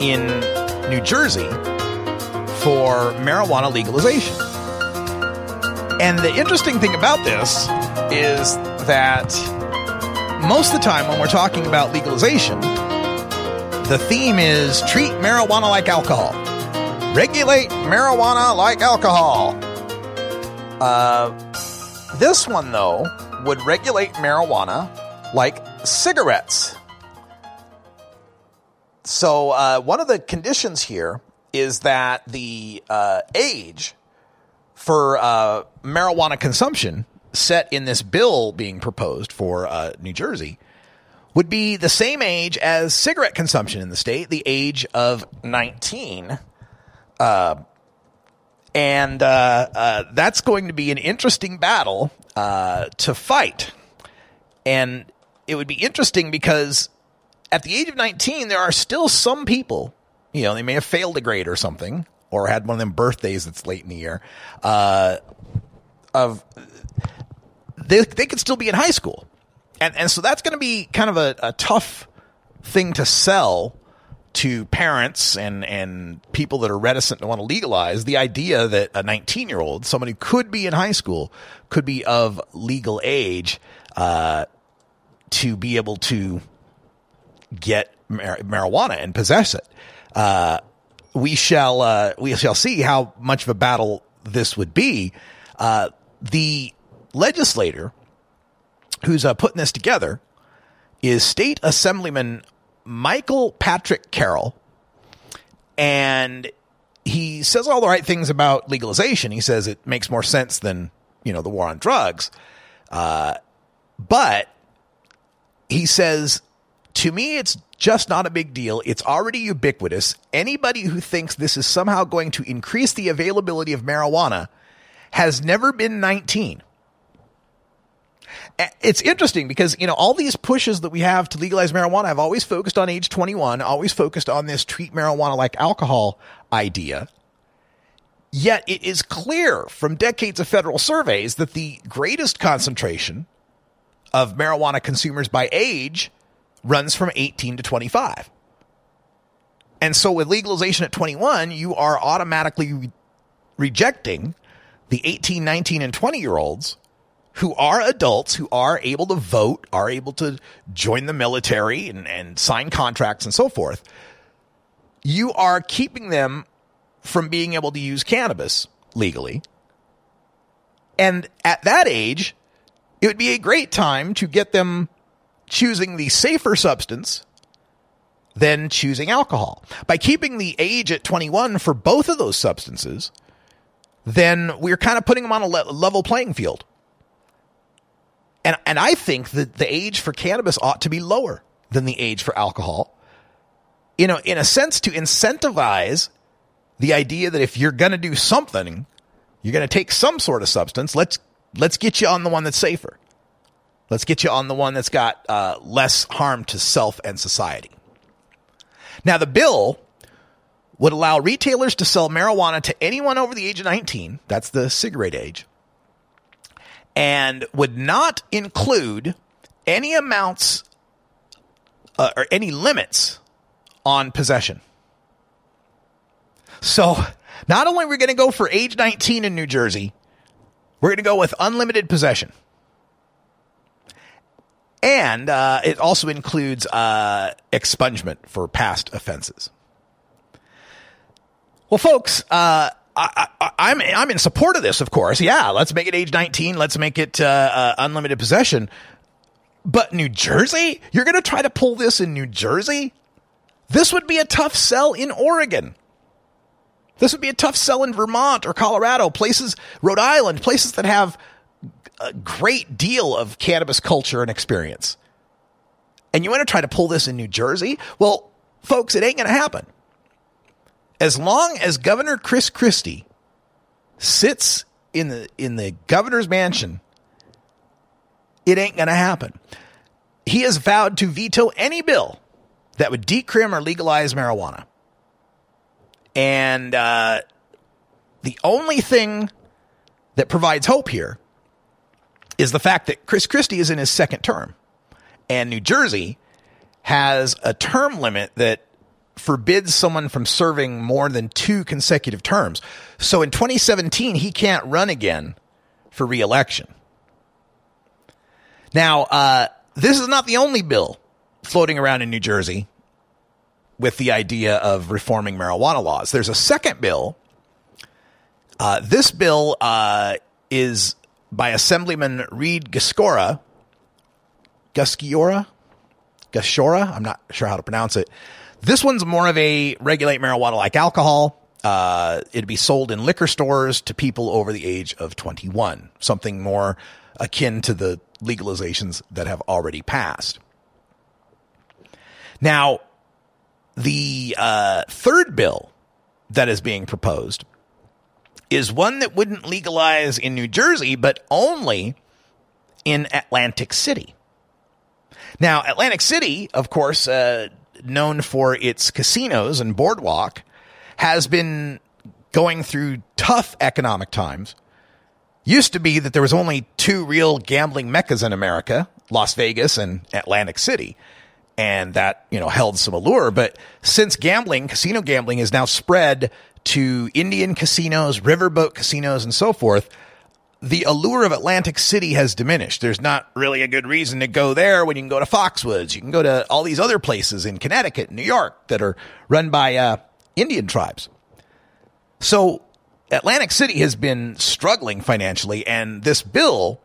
in New Jersey for marijuana legalization. And the interesting thing about this is that most of the time when we're talking about legalization, the theme is treat marijuana like alcohol. Regulate marijuana like alcohol. Uh, this one, though, would regulate marijuana like cigarettes. So uh, one of the conditions here is that the uh, age for uh, marijuana consumption set in this bill being proposed for uh, New Jersey would be the same age as cigarette consumption in the state, the age of nineteen. Uh, and uh, uh, that's going to be an interesting battle uh, to fight. And it would be interesting because at the age of nineteen, there are still some people, you know, they may have failed a grade or something, or had one of them birthdays that's late in the year. Uh, of they they could still be in high school, and and so that's going to be kind of a, a tough thing to sell to parents and and people that are reticent to want to legalize the idea that a nineteen year old, somebody who could be in high school, could be of legal age uh, to be able to get mar- marijuana and possess it. Uh, we shall uh, we shall see how much of a battle this would be. Uh, the legislator who's uh, putting this together is State Assemblyman Michael Patrick Carroll, and he says all the right things about legalization. He says it makes more sense than, you know, the war on drugs, uh, but he says, to me, it's just not a big deal. It's already ubiquitous. Anybody who thinks this is somehow going to increase the availability of marijuana has never been nineteen. It's interesting because, you know, all these pushes that we have to legalize marijuana have always focused on age twenty-one, always focused on this treat marijuana like alcohol idea. Yet it is clear from decades of federal surveys that the greatest concentration of marijuana consumers by age runs from eighteen to twenty-five. And so with legalization at twenty-one, you are automatically re- rejecting the eighteen, nineteen, and twenty-year-olds who are adults, who are able to vote, are able to join the military and, and sign contracts and so forth. You are keeping them from being able to use cannabis legally. And at that age, it would be a great time to get them choosing the safer substance than choosing alcohol. By keeping the age at twenty-one for both of those substances, then we're kind of putting them on a le- level playing field. And and I think that the age for cannabis ought to be lower than the age for alcohol. You know, in a sense, to incentivize the idea that if you're going to do something, you're going to take some sort of substance, let's let's get you on the one that's safer. Let's get you on the one that's got uh, less harm to self and society. Now, the bill would allow retailers to sell marijuana to anyone over the age of nineteen. That's the cigarette age. And would not include any amounts uh, or any limits on possession. So not only are we going to go for age nineteen in New Jersey, we're going to go with unlimited possession. And uh, it also includes uh, expungement for past offenses. Well, folks, uh, I, I, I'm I'm in support of this, of course. Yeah, let's make it age nineteen. Let's make it uh, uh, unlimited possession. But New Jersey? You're going to try to pull this in New Jersey? This would be a tough sell in Oregon. This would be a tough sell in Vermont or Colorado, places, Rhode Island, places that have a great deal of cannabis culture and experience. And you want to try to pull this in New Jersey? Well, folks, it ain't going to happen. As long as Governor Chris Christie sits in the in the governor's mansion, it ain't going to happen. He has vowed to veto any bill that would decrim or legalize marijuana. And uh, the only thing that provides hope here is the fact that Chris Christie is in his second term. And New Jersey has a term limit that forbids someone from serving more than two consecutive terms. So in twenty seventeen, he can't run again for re-election. Now, uh, this is not the only bill floating around in New Jersey with the idea of reforming marijuana laws. There's a second bill. Uh, this bill uh, is by Assemblyman Reed Gascora. Gasciora? Gasciora? I'm not sure how to pronounce it. This one's more of a regulate marijuana like alcohol. Uh, it'd be sold in liquor stores to people over the age of twenty-one, something more akin to the legalizations that have already passed. Now, the uh, third bill that is being proposed is one that wouldn't legalize in New Jersey, but only in Atlantic City. Now, Atlantic City, of course, uh, known for its casinos and boardwalk, has been going through tough economic times. Used to be that there was only two real gambling meccas in America, Las Vegas and Atlantic City. And that, you know, held some allure. But since gambling, casino gambling is now spread to Indian casinos, riverboat casinos, and so forth, the allure of Atlantic City has diminished. There's not really a good reason to go there when you can go to Foxwoods. You can go to all these other places in Connecticut, New York, that are run by uh, Indian tribes. So Atlantic City has been struggling financially. And this bill,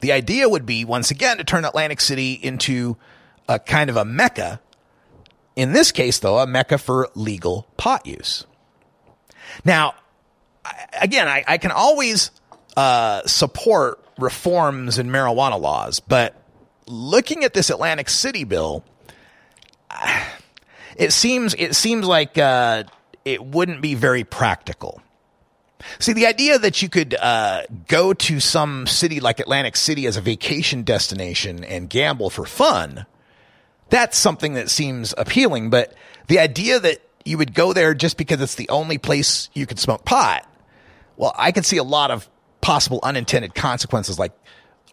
the idea would be, once again, to turn Atlantic City into a kind of a mecca, in this case, though, a mecca for legal pot use. Now, again, I, I can always uh, support reforms in marijuana laws, but looking at this Atlantic City bill, it seems it seems like uh, it wouldn't be very practical. See, the idea that you could uh, go to some city like Atlantic City as a vacation destination and gamble for fun, that's something that seems appealing, but the idea that you would go there just because it's the only place you could smoke pot, well, I can see a lot of possible unintended consequences, like,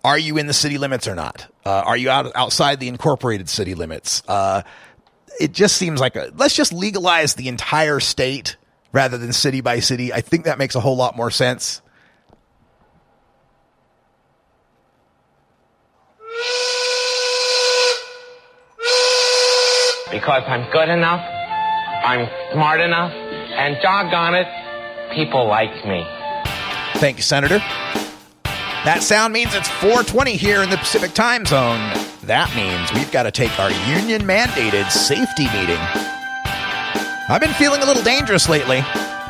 are you in the city limits or not? Uh, are you out outside the incorporated city limits? Uh, it just seems like a, let's just legalize the entire state rather than city by city. I think that makes a whole lot more sense. Because I'm good enough, I'm smart enough, and doggone it, people like me. Thank you, Senator. That sound means it's four twenty here in the Pacific time zone. That means we've got to take our union-mandated safety meeting. I've been feeling a little dangerous lately.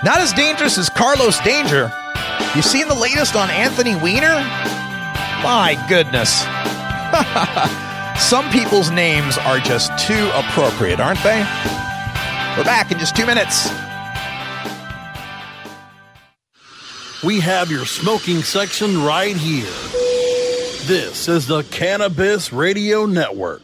Not as dangerous as Carlos Danger. You seen the latest on Anthony Weiner? My goodness. Some people's names are just too appropriate, aren't they? We're back in just two minutes. We have your smoking section right here. This is the Cannabis Radio Network.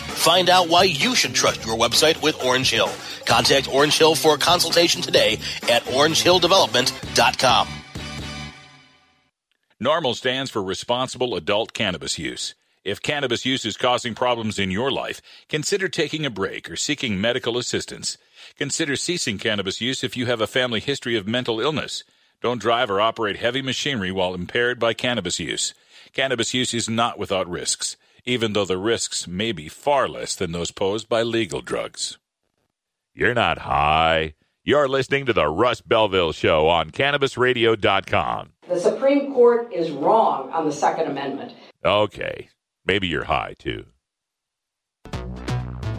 Find out why you should trust your website with Orange Hill. Contact Orange Hill for a consultation today at orange hill development dot com. NORMAL stands for Responsible Adult Cannabis Use. If cannabis use is causing problems in your life, consider taking a break or seeking medical assistance. Consider ceasing cannabis use if you have a family history of mental illness. Don't drive or operate heavy machinery while impaired by cannabis use. Cannabis use is not without risks, even though the risks may be far less than those posed by legal drugs. You're not high. You're listening to the Russ Belville Show on cannabis radio dot com. The Supreme Court is wrong on the Second Amendment. Okay, maybe you're high, too.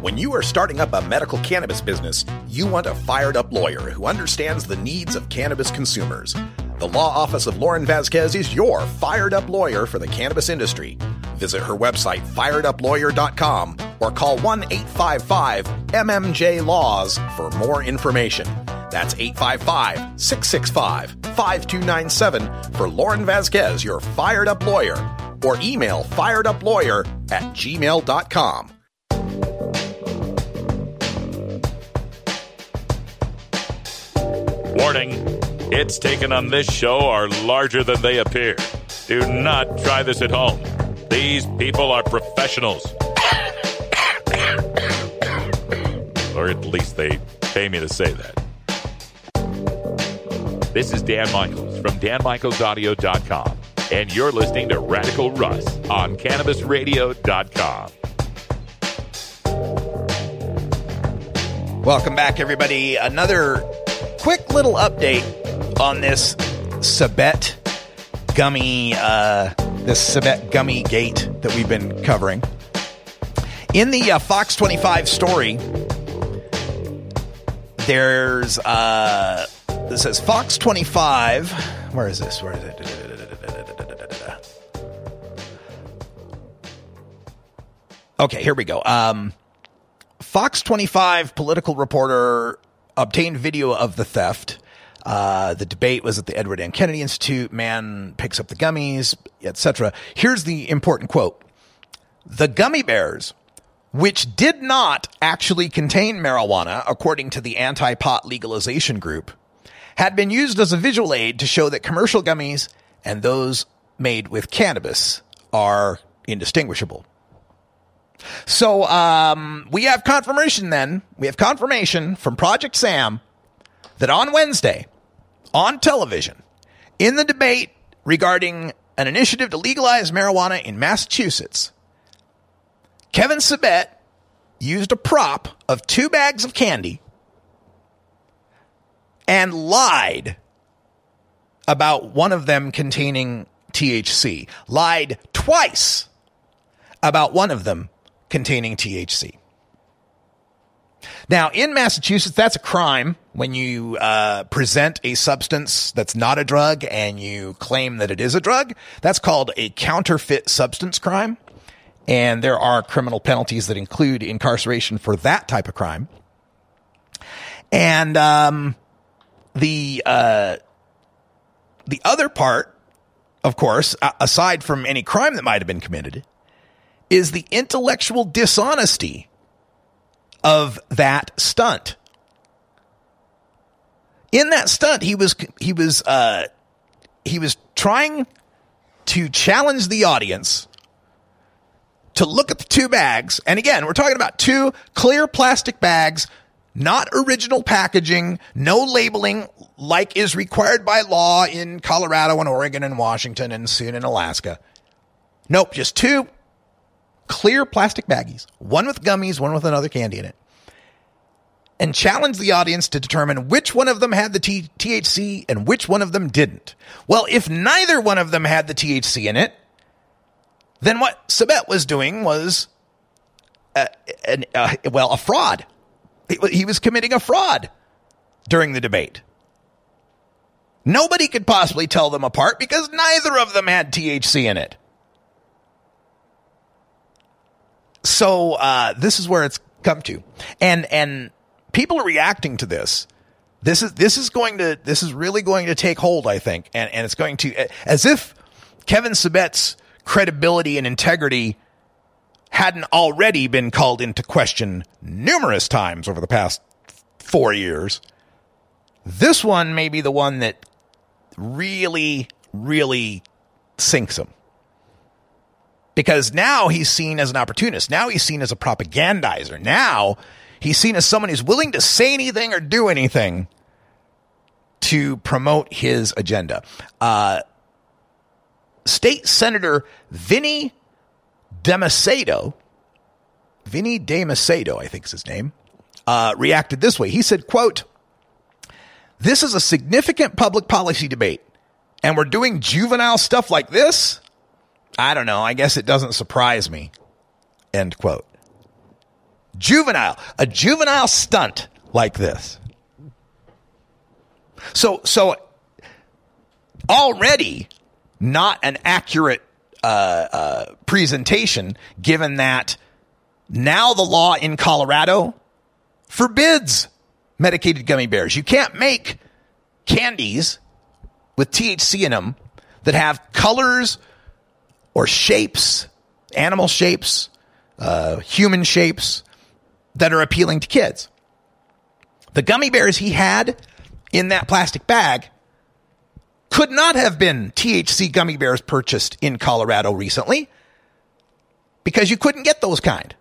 When you are starting up a medical cannabis business, you want a fired-up lawyer who understands the needs of cannabis consumers. The law office of Lauren Vasquez is your fired-up lawyer for the cannabis industry. Visit her website, fired up lawyer dot com, or call one eight five five M M J Laws for more information. That's eight five five, six six five, five two nine seven for Lauren Vasquez, your fired-up lawyer, or email fired up lawyer at gmail dot com. Warning. Hits taken on this show are larger than they appear. Do not try this at home. These people are professionals. Or at least they pay me to say that. This is Dan Michaels from dan michaels audio dot com. And you're listening to Radical Russ on cannabis radio dot com. Welcome back, everybody. Another quick little update on this Sabet gummy, uh, this Sabet gummy gate that we've been covering. In the uh, Fox twenty-five story, there's, uh, this says Fox twenty-five. Where is this? Where is it? Okay, here we go. Um, Fox twenty-five political reporter obtained video of the theft. Uh, the debate was at the Edward M. Kennedy Institute. Man picks up the gummies, et cetera. Here's the important quote. The gummy bears, which did not actually contain marijuana, according to the anti-pot legalization group, had been used as a visual aid to show that commercial gummies and those made with cannabis are indistinguishable. So um, we have confirmation then. We have confirmation from Project Sam that on Wednesday, on television, in the debate regarding an initiative to legalize marijuana in Massachusetts, Kevin Sabet used a prop of two bags of candy and lied about one of them containing T H C. Lied twice about one of them containing T H C. Now, in Massachusetts, that's a crime when you uh, present a substance that's not a drug and you claim that it is a drug. That's called a counterfeit substance crime. And there are criminal penalties that include incarceration for that type of crime. And um, the uh, the other part, of course, aside from any crime that might have been committed, is the intellectual dishonesty of that stunt. in that stunt, he was he was uh, he was trying to challenge the audience to look at the two bags. And again, we're talking about two clear plastic bags, not original packaging, no labeling like is required by law in Colorado and Oregon and Washington and soon in Alaska. Nope, just two clear plastic baggies, one with gummies, one with another candy in it, and challenged the audience to determine which one of them had the T- THC and which one of them didn't. Well, if neither one of them had the T H C in it, then what Sabet was doing was, uh, an, uh, well, a fraud. He was committing a fraud during the debate. Nobody could possibly tell them apart because neither of them had T H C in it. So uh, this is where it's come to, and and people are reacting to this. This is this is going to this is really going to take hold, I think, and and it's going to, as if Kevin Sabet's credibility and integrity hadn't already been called into question numerous times over the past four years. This one may be the one that really, really sinks him. Because now he's seen as an opportunist. Now he's seen as a propagandizer. Now he's seen as someone who's willing to say anything or do anything to promote his agenda. Uh, State Senator Vinny DeMacedo, Vinny DeMacedo, I think is his name, uh, reacted this way. He said, quote, "This is a significant public policy debate, and we're doing juvenile stuff like this? I don't know. I guess it doesn't surprise me." End quote. Juvenile. A juvenile stunt like this. So, so already not an accurate uh, uh, presentation, given that now the law in Colorado forbids medicated gummy bears. You can't make candies with T H C in them that have colors or shapes, animal shapes, uh, human shapes that are appealing to kids. The gummy bears he had in that plastic bag could not have been T H C gummy bears purchased in Colorado recently, because you couldn't get those kind.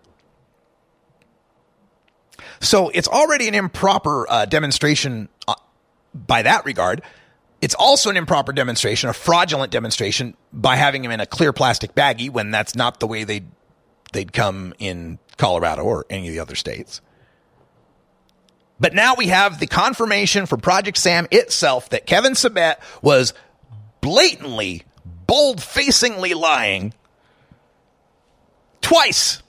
So it's already an improper uh, demonstration uh, by that regard. It's also an improper demonstration, a fraudulent demonstration, by having him in a clear plastic baggie when that's not the way they'd, they'd come in Colorado or any of the other states. But now we have the confirmation from Project Sam itself that Kevin Sabet was blatantly, bold-facingly lying twice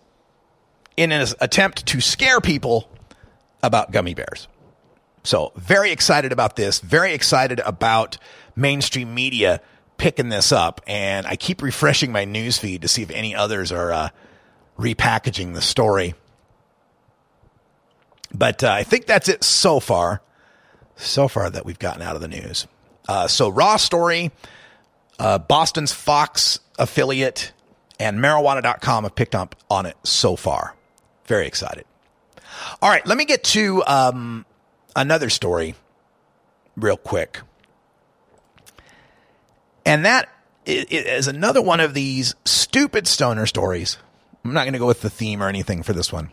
in an attempt to scare people about gummy bears. So very excited about this, very excited about mainstream media picking this up. And I keep refreshing my news feed to see if any others are uh, repackaging the story. But uh, I think that's it so far, so far that we've gotten out of the news. Uh, so Raw Story, uh, Boston's Fox affiliate, and Marijuana dot com have picked up on it so far. Very excited. All right, let me get to... Um, Another story real quick. And that is another one of these stupid stoner stories. I'm not going to go with the theme or anything for this one.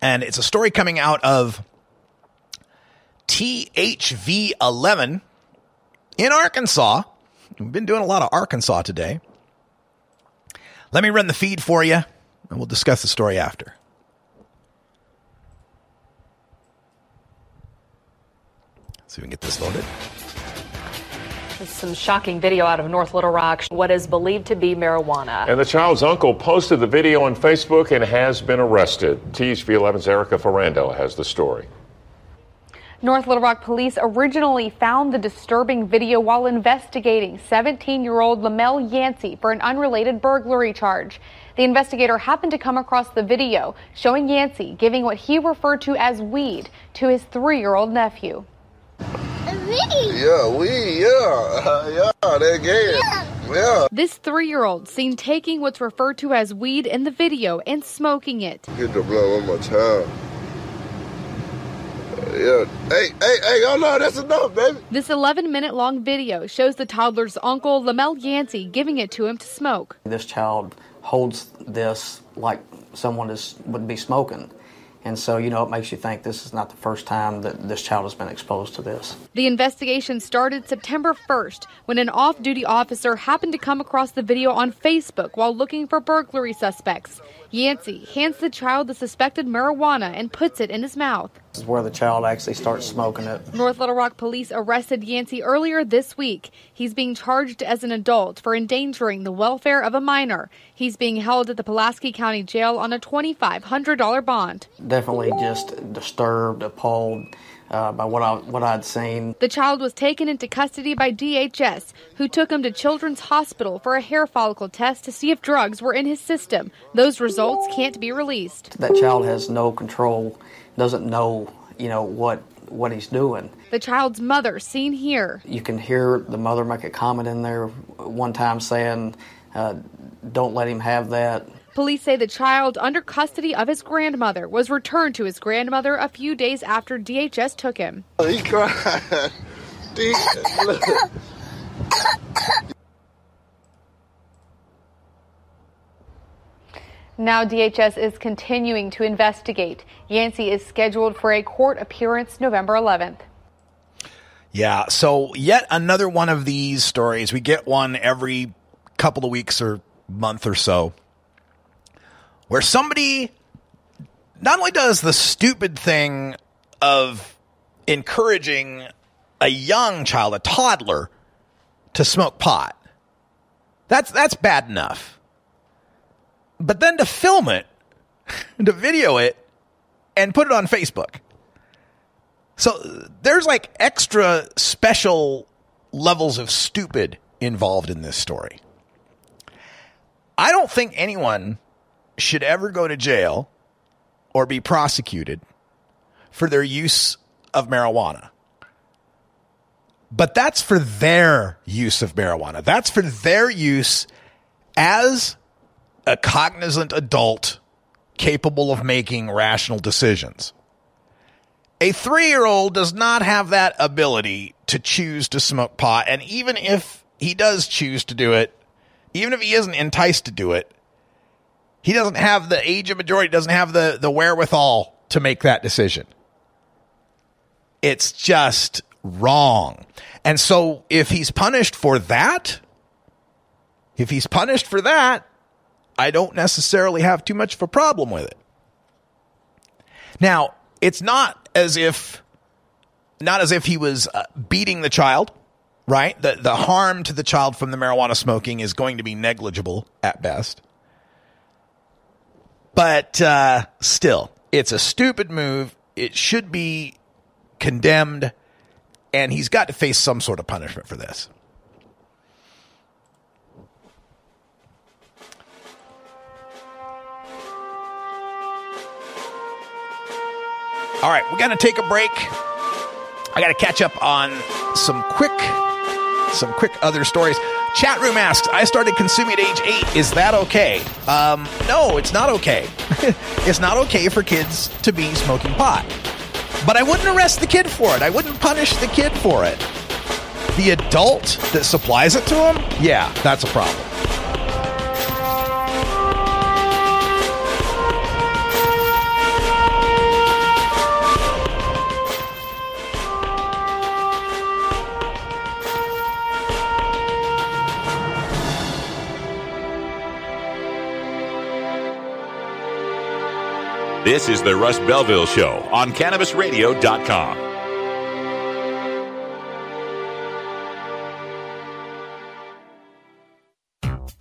And it's a story coming out of T H V eleven in Arkansas. We've been doing a lot of Arkansas today. Let me run the feed for you, and we'll discuss the story after. See if we can get this loaded. Some shocking video out of North Little Rock, what is believed to be marijuana. And the child's uncle posted the video on Facebook and has been arrested. T H V eleven's Erica Ferrando has the story. North Little Rock police originally found the disturbing video while investigating seventeen-year-old Lamel Yancey for an unrelated burglary charge. The investigator happened to come across the video showing Yancey giving what he referred to as weed to his three-year-old nephew. Yeah, we, yeah, uh, yeah, that game, yeah. yeah. This three-year-old seen taking what's referred to as weed in the video and smoking it. Get the blood one more time. Yeah. Hey, hey, hey, oh no, that's enough, baby. This eleven minute long video shows the toddler's uncle, Lamel Yancey, giving it to him to smoke. This child holds this like someone is, would be smoking. And so, you know, it makes you think this is not the first time that this child has been exposed to this. The investigation started September first when an off-duty officer happened to come across the video on Facebook while looking for burglary suspects. Yancey hands the child the suspected marijuana and puts it in his mouth. This is where the child actually starts smoking it. North Little Rock police arrested Yancey earlier this week. He's being charged as an adult for endangering the welfare of a minor. He's being held at the Pulaski County Jail on a twenty-five hundred dollars bond. Definitely just disturbed, appalled uh, by what, I, what I'd seen. The child was taken into custody by D H S, who took him to Children's Hospital for a hair follicle test to see if drugs were in his system. Those results can't be released. That child has no control, doesn't know, you know, what what he's doing. The child's mother seen here. You can hear the mother make a comment in there one time saying, uh, don't let him have that. Police say the child, under custody of his grandmother, was returned to his grandmother a few days after D H S took him. Oh, he cried. Now D H S is continuing to investigate. Yancey is scheduled for a court appearance November eleventh. Yeah, so yet another one of these stories. We get one every couple of weeks or month or so, where somebody not only does the stupid thing of encouraging a young child, a toddler, to smoke pot. That's that's bad enough. But then to film it, to video it, and put it on Facebook. So there's like extra special levels of stupid involved in this story. I don't think anyone should ever go to jail or be prosecuted for their use of marijuana. But that's for their use of marijuana. That's for their use as a cognizant adult capable of making rational decisions. A three-year-old does not have that ability to choose to smoke pot. And even if he does choose to do it, even if he isn't enticed to do it, he doesn't have the age of majority, doesn't have the, the wherewithal to make that decision. It's just wrong. And so if he's punished for that, if he's punished for that, I don't necessarily have too much of a problem with it. Now, it's not as if, not as if he was uh, beating the child, right? The, the harm to the child from the marijuana smoking is going to be negligible at best. But uh, still, it's a stupid move. It should be condemned, and he's got to face some sort of punishment for this. All right, we're going to take a break. I got to catch up on some quick, some quick other stories. Chat room asks, I started consuming at age eight. Is that okay? Um, no, it's not okay. It's not okay for kids to be smoking pot. But I wouldn't arrest the kid for it. I wouldn't punish the kid for it. The adult that supplies it to him? Yeah, that's a problem. This is the Russ Belville Show on Cannabis Radio dot com.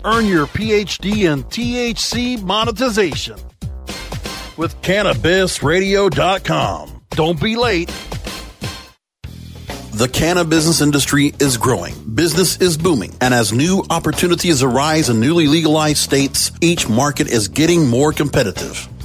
Earn your P H D in T H C monetization with Cannabis Radio dot com. Don't be late. The cannabis business industry is growing. Business is booming. And as new opportunities arise in newly legalized states, each market is getting more competitive.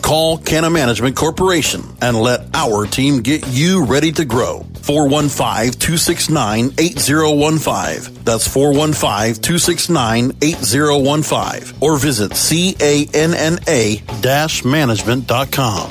Call Canna Management Corporation and let our team get you ready to grow. four one five, two six nine, eight zero one five. That's four one five, two six nine, eight zero one five. Or visit canna management dot com.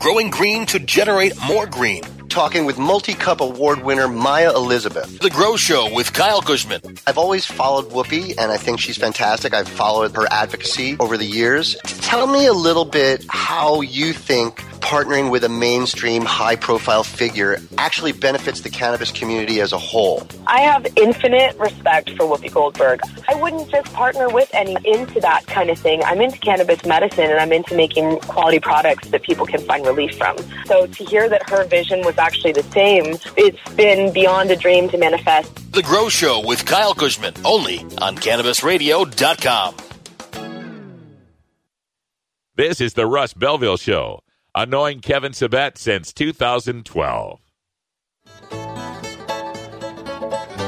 Growing green to generate more green. Talking with multi-cup award winner Maya Elizabeth. The Grow Show with Kyle Cushman. I've always followed Whoopi, and I think she's fantastic. I've followed her advocacy over the years. Tell me a little bit how you think partnering with a mainstream high-profile figure actually benefits the cannabis community as a whole. I have infinite respect for Whoopi Goldberg. I wouldn't just partner with any into that kind of thing. I'm into cannabis medicine, and I'm into making quality products that people can find relief from. So to hear that her vision was actually the same, it's been beyond a dream to manifest. The Grow Show with Kyle Cushman, only on cannabis radio dot com. This is the Russ Belville Show. I've known Kevin Sabet since two thousand twelve.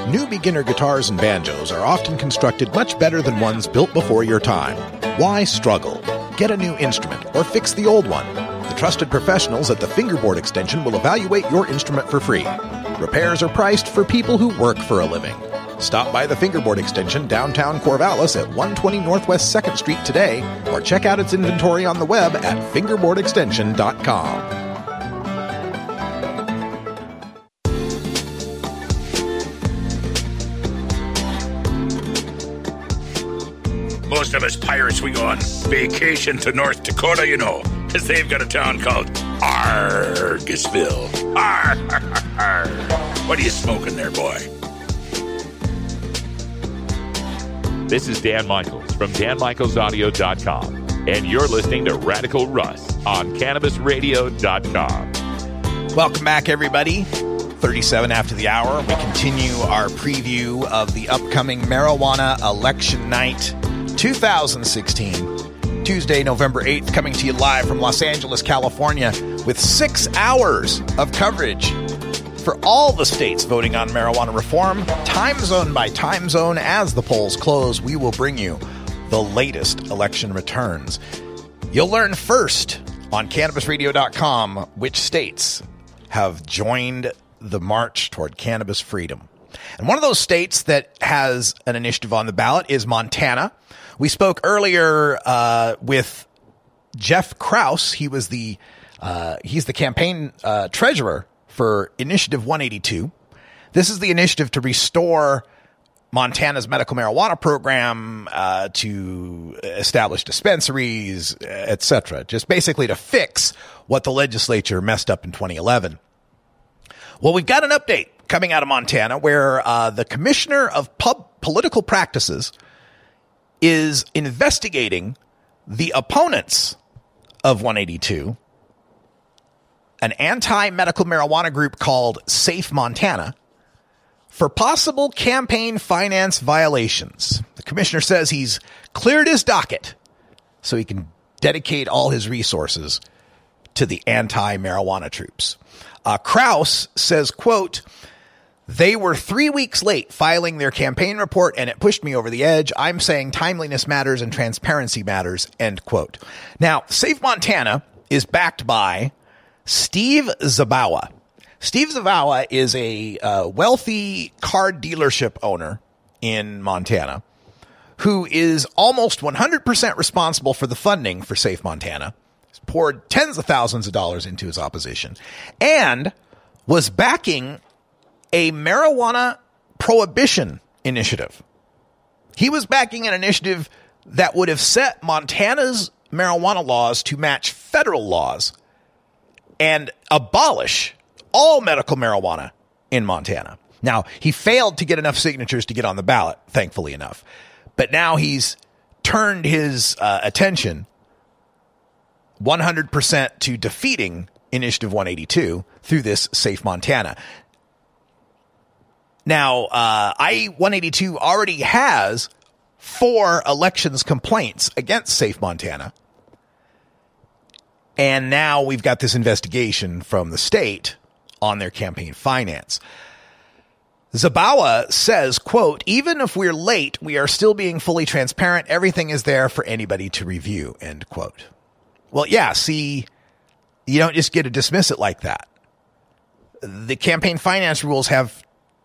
New beginner guitars and banjos are often constructed much better than ones built before your time. Why struggle? Get a new instrument or fix the old one. The trusted professionals at the Fingerboard Extension will evaluate your instrument for free. Repairs are priced for people who work for a living. Stop by the Fingerboard Extension downtown Corvallis at one twenty Northwest second Street today, or check out its inventory on the web at fingerboard extension dot com. Most of us pirates, we go on vacation to North Dakota, you know, because they've got a town called Argosville. Arr, arr, arr. What are you smoking there, boy? This is Dan Michaels from dan michaels audio dot com, and you're listening to Radical Russ on cannabis radio dot com. Welcome back, everybody. thirty-seven after the hour, we continue our preview of the upcoming marijuana election night two thousand sixteen, Tuesday, November eighth, coming to you live from Los Angeles, California, with six hours of coverage for all the states voting on marijuana reform, time zone by time zone. As the polls close, we will bring you the latest election returns. You'll learn first on cannabis radio dot com which states have joined the march toward cannabis freedom. And one of those states that has an initiative on the ballot is Montana. We spoke earlier uh, with Jeff Krause. He was the uh, he's the campaign uh, treasurer for Initiative one eighty-two. This is the initiative to restore Montana's medical marijuana program, uh, to establish dispensaries, et cetera. Just basically to fix what the legislature messed up in twenty eleven. Well, we've got an update coming out of Montana where uh, the commissioner of pub political practices is investigating the opponents of one eighty-two, an anti-medical marijuana group called Safe Montana, for possible campaign finance violations. The commissioner says he's cleared his docket so he can dedicate all his resources to the anti-marijuana troops. Uh, Krause says, quote, "They were three weeks late filing their campaign report, and it pushed me over the edge. I'm saying timeliness matters and transparency matters," end quote. Now, Safe Montana is backed by Steve Zabawa. Steve Zabawa is a uh, wealthy car dealership owner in Montana who is almost one hundred percent responsible for the funding for Safe Montana. He's poured tens of thousands of dollars into his opposition and was backing a marijuana prohibition initiative. He was backing an initiative that would have set Montana's marijuana laws to match federal laws and abolish all medical marijuana in Montana. Now, he failed to get enough signatures to get on the ballot, thankfully enough. But now he's turned his uh, attention one hundred percent to defeating Initiative one eighty-two through this Safe Montana. Now, uh, I one eighty-two already has four elections complaints against Safe Montana. And now we've got this investigation from the state on their campaign finance. Zabawa says, quote, even if we're late, we are still being fully transparent. Everything is there for anybody to review, end quote. Well, yeah, see, you don't just get to dismiss it like that. The campaign finance rules have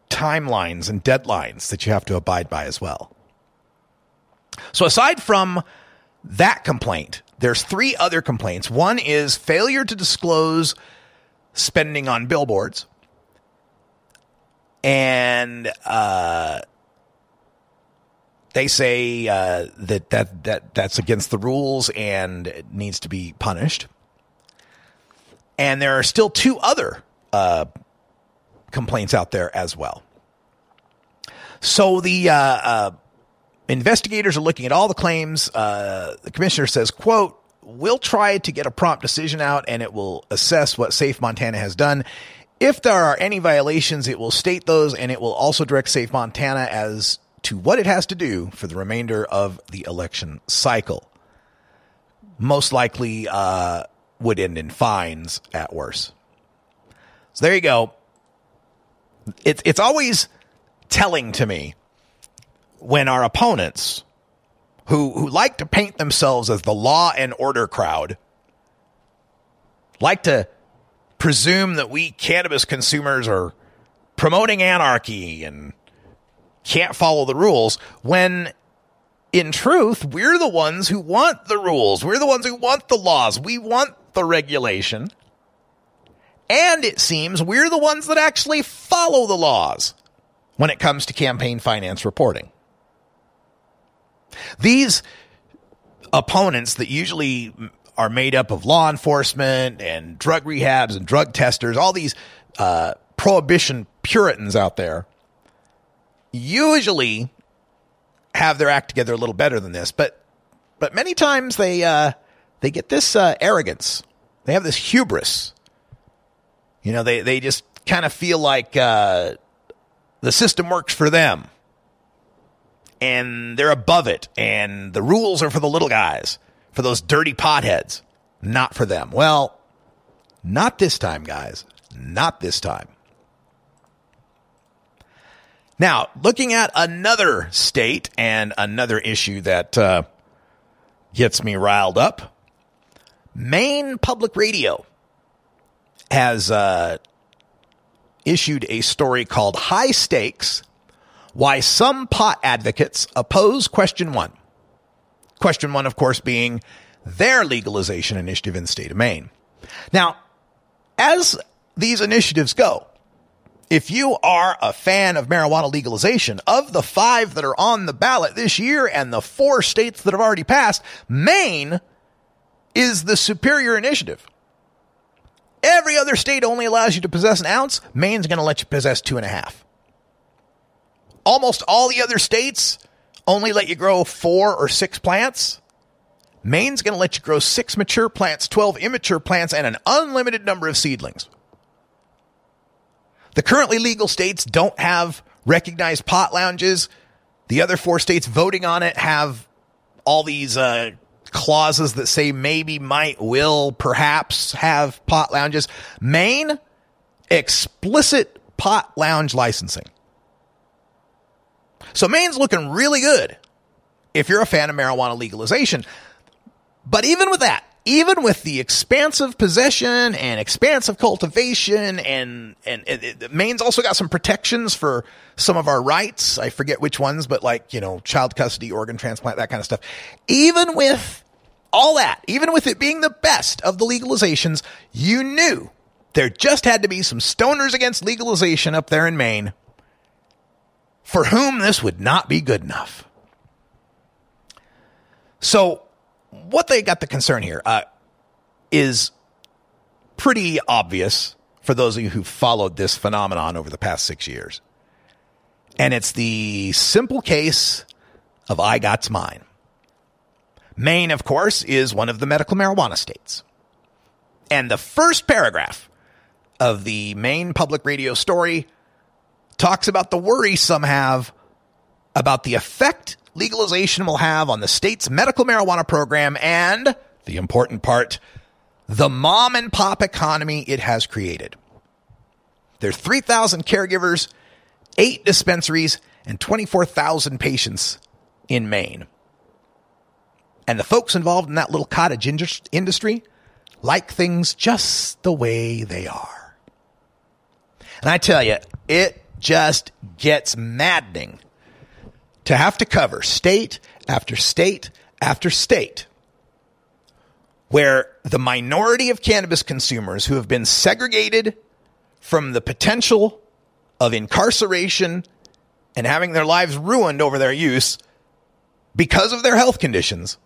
timelines and deadlines that you have to abide by as well. So aside from that complaint, there's three other complaints. One is failure to disclose spending on billboards. And uh, they say uh, that, that that that's against the rules and it needs to be punished. And there are still two other uh, complaints out there as well. So the uh, uh, investigators are looking at all the claims. Uh, the commissioner says, quote, we'll try to get a prompt decision out and it will assess what Safe Montana has done. If there are any violations, it will state those, and it will also direct Safe Montana as to what it has to do for the remainder of the election cycle. Most likely uh, would end in fines at worst. So there you go. It's it's always telling to me when our opponents, who who like to paint themselves as the law and order crowd, like to presume that we cannabis consumers are promoting anarchy and can't follow the rules, when in truth, we're the ones who want the rules. We're the ones who want the laws. We want the regulation. And it seems we're the ones that actually follow the laws when it comes to campaign finance reporting. These opponents that usually are made up of law enforcement and drug rehabs and drug testers, all these uh, prohibition Puritans out there, usually have their act together a little better than this. But but many times they uh, they get this uh, arrogance. They have this hubris. You know, they, they just kind of feel like uh, the system works for them. And they're above it. And the rules are for the little guys. For those dirty potheads, not for them. Well, not this time, guys. Not this time. Now, looking at another state and another issue that uh, gets me riled up, Maine Public Radio has uh, issued a story called High Stakes, Why Some Pot Advocates Oppose Question One. Question one, of course, being their legalization initiative in the state of Maine. Now, as these initiatives go, if you are a fan of marijuana legalization, of the five that are on the ballot this year and the four states that have already passed, Maine is the superior initiative. Every other state only allows you to possess an ounce. Maine's going to let you possess two and a half. Almost all the other states only let you grow four or six plants. Maine's going to let you grow six mature plants, twelve immature plants, and an unlimited number of seedlings. The currently legal states don't have recognized pot lounges. The other four states voting on it have all these uh, clauses that say maybe, might, will, perhaps have pot lounges. Maine, explicit pot lounge licensing. So Maine's looking really good if you're a fan of marijuana legalization. But even with that, even with the expansive possession and expansive cultivation, and, and, and it, Maine's also got some protections for some of our rights. I forget which ones, but like, you know, child custody, organ transplant, that kind of stuff. Even with all that, even with it being the best of the legalizations, you knew there just had to be some stoners against legalization up there in Maine, for whom this would not be good enough. So what they got the concern here uh, is pretty obvious for those of you who followed this phenomenon over the past six years. And it's the simple case of I got's mine. Maine, of course, is one of the medical marijuana states. And the first paragraph of the Maine Public Radio story talks about the worry some have about the effect legalization will have on the state's medical marijuana program and, the important part, the mom and pop economy it has created. There are three thousand caregivers, eight dispensaries, and twenty-four thousand patients in Maine. And the folks involved in that little cottage industry like things just the way they are. And I tell you, it just gets maddening to have to cover state after state after state where the minority of cannabis consumers who have been segregated from the potential of incarceration and having their lives ruined over their use because of their health conditions,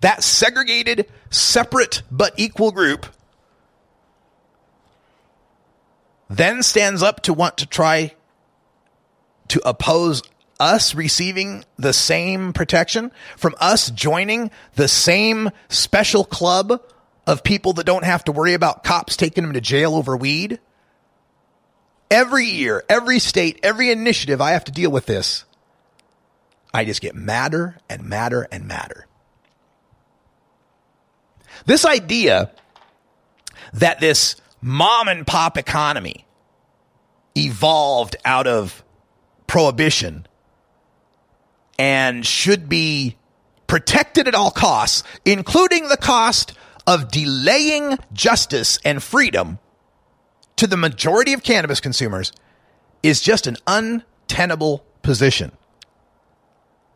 that segregated, separate, but equal group then stands up to want to try to oppose us receiving the same protection, from us joining the same special club of people that don't have to worry about cops taking them to jail over weed. Every year, every state, every initiative, I have to deal with this. I just get madder and madder and madder. This idea that this mom and pop economy evolved out of prohibition and should be protected at all costs, including the cost of delaying justice and freedom to the majority of cannabis consumers, is just an untenable position.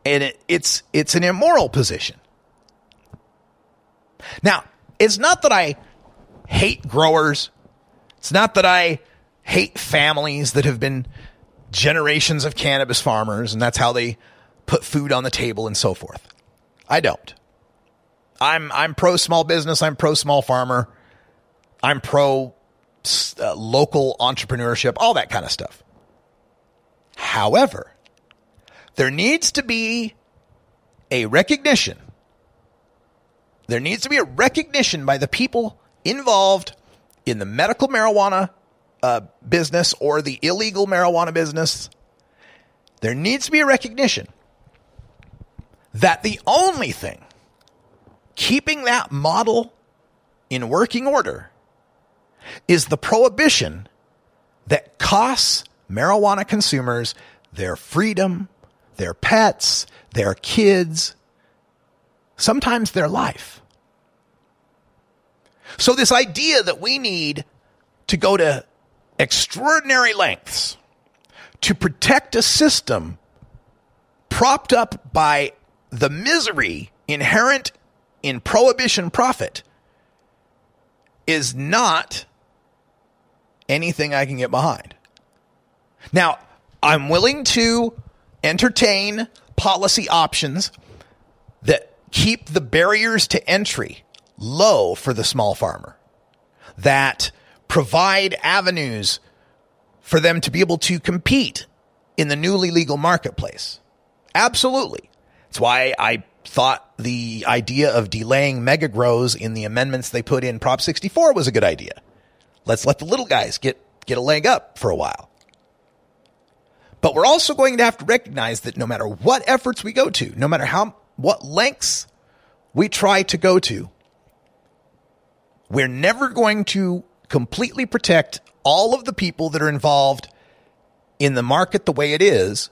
And it, it's it's an immoral position. Now, it's not that I hate growers. It's not that I hate families that have been generations of cannabis farmers, and that's how they put food on the table and so forth. I don't. I'm I'm pro small business. I'm pro small farmer. I'm pro uh, local entrepreneurship, all that kind of stuff. However, there needs to be a recognition. There needs to be a recognition by the people involved in the medical marijuana uh, business or the illegal marijuana business. There needs to be a recognition that the only thing keeping that model in working order is the prohibition that costs marijuana consumers their freedom, their pets, their kids, sometimes their life. So this idea that we need to go to extraordinary lengths to protect a system propped up by the misery inherent in prohibition profit is not anything I can get behind. Now, I'm willing to entertain policy options that keep the barriers to entry low for the small farmer, that provide avenues for them to be able to compete in the newly legal marketplace. Absolutely. That's why I thought the idea of delaying mega grows in the amendments they put in Prop sixty-four was a good idea. Let's let the little guys get, get a leg up for a while. But we're also going to have to recognize that no matter what efforts we go to, no matter how what lengths we try to go to, we're never going to completely protect all of the people that are involved in the market the way it is,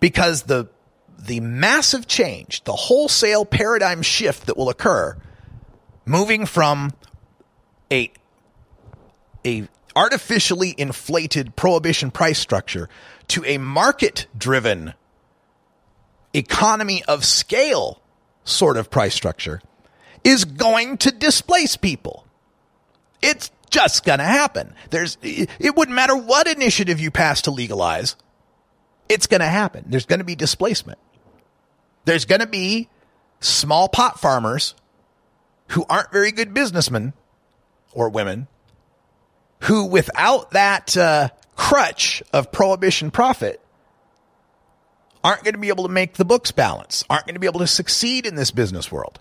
because the the massive change, the wholesale paradigm shift that will occur, moving from a a artificially inflated prohibition price structure to a market-driven economy of scale sort of price structure, is going to displace people. It's just going to happen. There's, it wouldn't matter what initiative you pass to legalize. It's going to happen. There's going to be displacement. There's going to be small pot farmers who aren't very good businessmen or women who, without that uh, crutch of prohibition profit, aren't going to be able to make the books balance, aren't going to be able to succeed in this business world.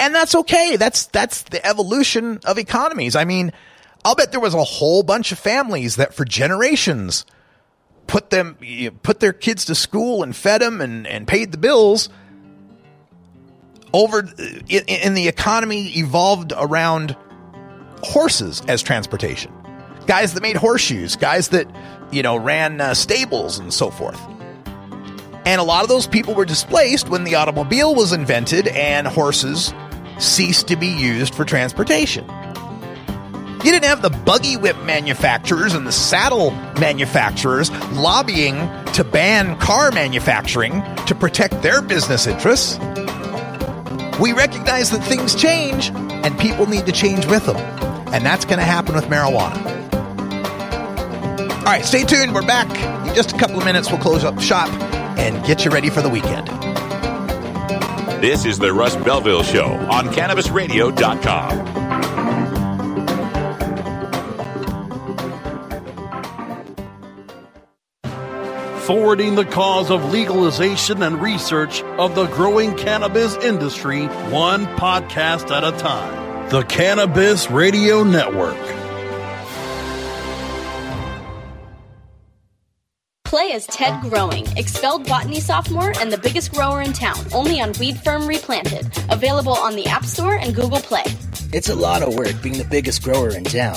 And that's okay. That's that's the evolution of economies. I mean, I'll bet there was a whole bunch of families that for generations put them you know, put their kids to school and fed them and, and paid the bills. Over in, in the economy evolved around horses as transportation. Guys that made horseshoes, guys that, you know, ran uh, stables and so forth. And a lot of those people were displaced when the automobile was invented and horses ceased to be used for transportation. You didn't have the buggy whip manufacturers and the saddle manufacturers lobbying to ban car manufacturing to protect their business interests. We recognize that things change and people need to change with them. And that's going to happen with marijuana. All right, stay tuned. We're back. In just a couple of minutes, we'll close up shop and get you ready for the weekend. This is the Russ Belville Show on Cannabis Radio dot com. Forwarding the cause of legalization and research of the growing cannabis industry, one podcast at a time. The Cannabis Radio Network. Play as Ted Growing, expelled botany sophomore and the biggest grower in town, only on Weed Firm Replanted, available on the App Store and Google Play. It's a lot of work being the biggest grower in town.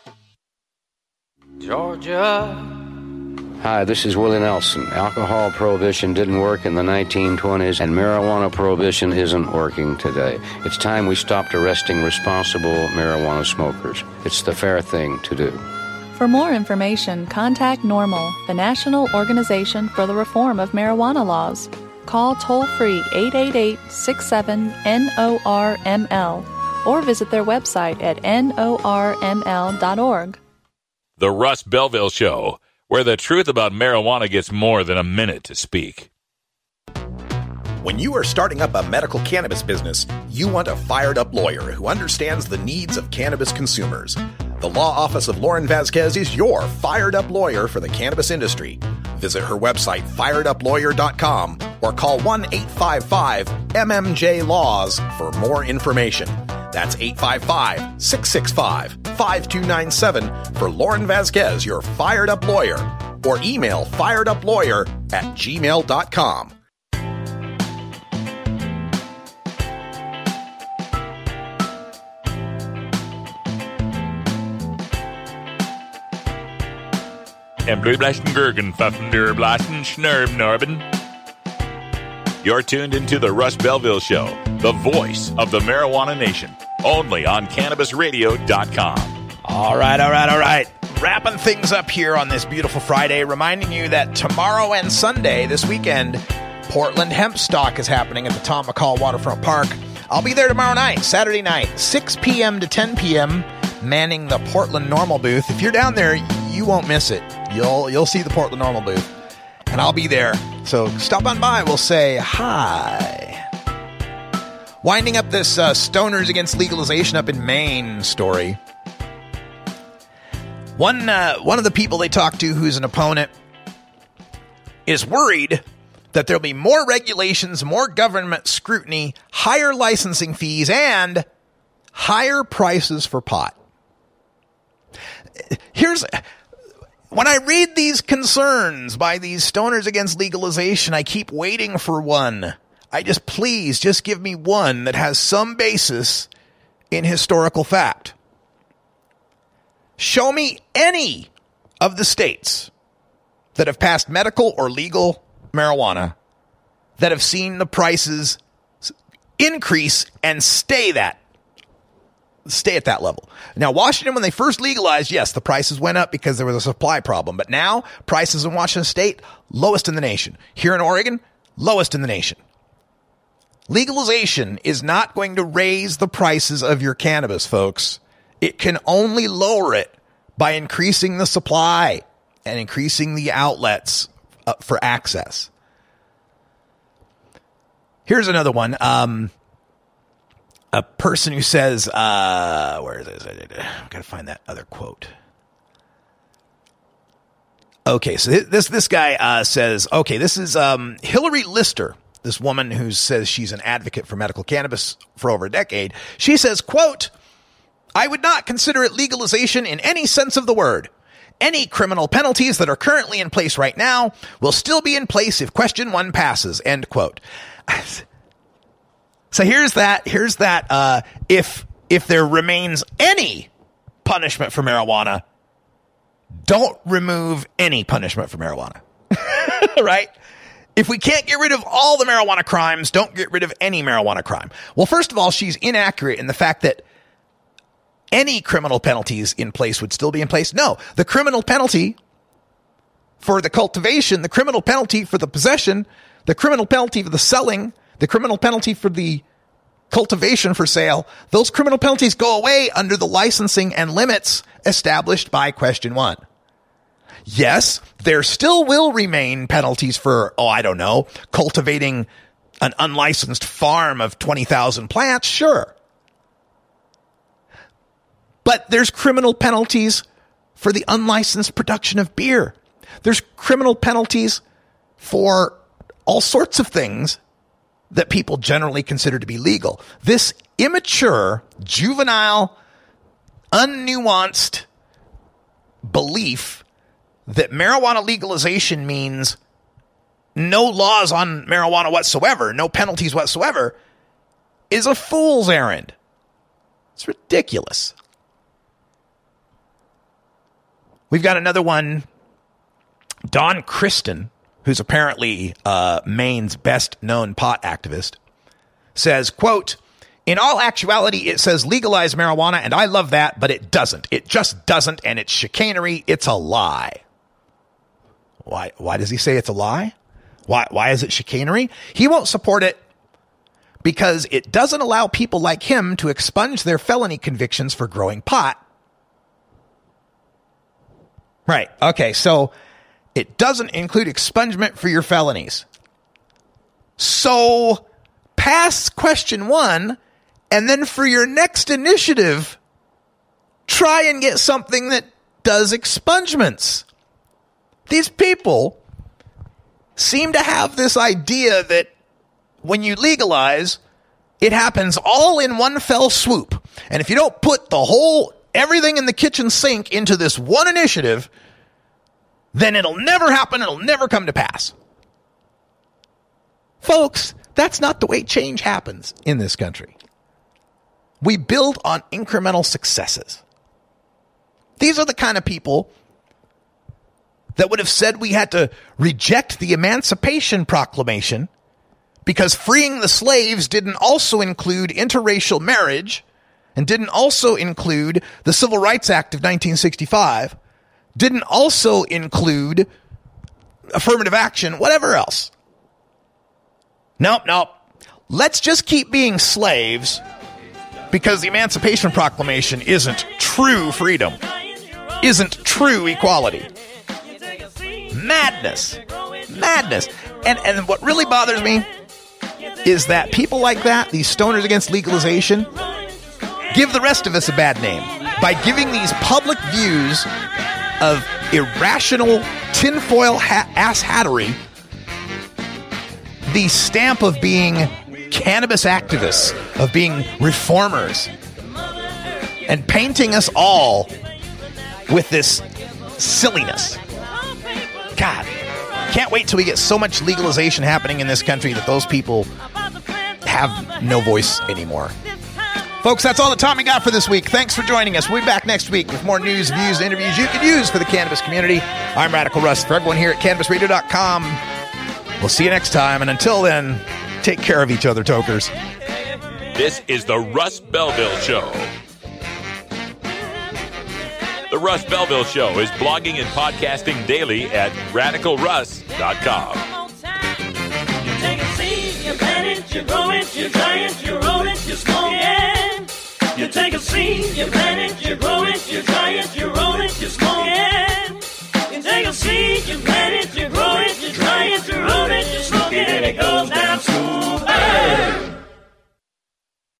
Georgia. Hi, this is Willie Nelson. Alcohol prohibition didn't work in the nineteen twenties, and marijuana prohibition isn't working today. It's time we stopped arresting responsible marijuana smokers. It's the fair thing to do. For more information, contact NORMAL, the National Organization for the Reform of Marijuana Laws. Call toll-free eight eight eight, six seven, N O R M L or visit their website at N O R M L dot org. The Russ Belville Show, where the truth about marijuana gets more than a minute to speak. When you are starting up a medical cannabis business, you want a fired-up lawyer who understands the needs of cannabis consumers. The law office of Lauren Vasquez is your fired-up lawyer for the cannabis industry. Visit her website, fired up lawyer dot com, or call one eight five five M M J Laws for more information. That's eight five five, six six five, five two nine seven for Lauren Vasquez, your fired-up lawyer, or email fired up lawyer at gmail dot com. And blue blasten gurgen fuffin der blasten schnurb norben. You're tuned into the Russ Belville Show, the voice of the marijuana nation, only on cannabis radio dot com. All right, all right, all right. Wrapping things up here on this beautiful Friday, reminding you that tomorrow and Sunday, this weekend, Portland Hemp Stock is happening at the Tom McCall Waterfront Park. I'll be there tomorrow night, Saturday night, six p.m. to ten p.m., manning the Portland Normal booth. If you're down there, you won't miss it. You'll you'll see the Portland Normal booth, and I'll be there. So stop on by. We'll say hi. Winding up this uh, stoners against legalization up in Maine story. One uh, one of the people they talked to, who's an opponent, is worried that there'll be more regulations, more government scrutiny, higher licensing fees, and higher prices for pot. Here's. When I read these concerns by these stoners against legalization, I keep waiting for one. I just, please, just give me one that has some basis in historical fact. Show me any of the states that have passed medical or legal marijuana that have seen the prices increase and stay that. Stay at that level. Now, Washington, when they first legalized, yes, the prices went up because there was a supply problem. But now, prices in Washington State, lowest in the nation. Here in Oregon, lowest in the nation. Legalization is not going to raise the prices of your cannabis, folks. It can only lower it by increasing the supply and increasing the outlets for access. Here's another one. Um, a person who says, uh, where is it? I've got to find that other quote. Okay, so this this guy uh, says, okay, this is um, Hillary Lister, this woman who says she's an advocate for medical cannabis for over a decade. She says, quote, I would not consider it legalization in any sense of the word. Any criminal penalties that are currently in place right now will still be in place if question one passes, end quote. So here's that. Here's that. Uh, if if there remains any punishment for marijuana, don't remove any punishment for marijuana, right? If we can't get rid of all the marijuana crimes, don't get rid of any marijuana crime. Well, first of all, she's inaccurate in the fact that any criminal penalties in place would still be in place. No, the criminal penalty for the cultivation, the criminal penalty for the possession, the criminal penalty for the selling, the criminal penalty for the cultivation for sale, those criminal penalties go away under the licensing and limits established by question one. Yes, there still will remain penalties for, oh, I don't know, cultivating an unlicensed farm of twenty thousand plants, sure. But there's criminal penalties for the unlicensed production of beer. There's criminal penalties for all sorts of things that people generally consider to be legal. This immature, juvenile, unnuanced belief that marijuana legalization means no laws on marijuana whatsoever, no penalties whatsoever, is a fool's errand. It's ridiculous. We've got another one. Don Christen, who's apparently uh, Maine's best-known pot activist, says, quote, in all actuality, it says legalize marijuana, and I love that, but it doesn't. It just doesn't, and it's chicanery. It's a lie. Why Why does he say it's a lie? Why, why is it chicanery? He won't support it because it doesn't allow people like him to expunge their felony convictions for growing pot. Right. Okay, so it doesn't include expungement for your felonies. So pass question one, and then for your next initiative, try and get something that does expungements. These people seem to have this idea that when you legalize, it happens all in one fell swoop. And if you don't put the whole everything in the kitchen sink into this one initiative, then it'll never happen. It'll never come to pass. Folks, that's not the way change happens in this country. We build on incremental successes. These are the kind of people that would have said we had to reject the Emancipation Proclamation because freeing the slaves didn't also include interracial marriage and didn't also include the Civil Rights Act of nineteen sixty-five, didn't also include affirmative action, whatever else. Nope, nope. Let's just keep being slaves because the Emancipation Proclamation isn't true freedom, isn't true equality. Madness. Madness. And and what really bothers me is that people like that, these stoners against legalization, give the rest of us a bad name by giving these public views of irrational tinfoil ha- ass hattery the stamp of being cannabis activists, of being reformers, and painting us all with this silliness. God, can't wait till we get so much legalization happening in this country that those people have no voice anymore. Folks, that's all the time we got for this week. Thanks for joining us. We'll be back next week with more news, views, and interviews you can use for the cannabis community. I'm Radical Russ for everyone here at cannabis radio dot com. We'll see you next time. And until then, take care of each other, tokers. This is the Russ Belville Show. The Russ Belville Show is blogging and podcasting daily at radical russ dot com. You take a seed, you plant it, you grow it. it, you giant, you roll it, you smoke it. You take a seed, you plant it, you grow it, you giant, you roll it, you smoke it. You take a seed, you plant it.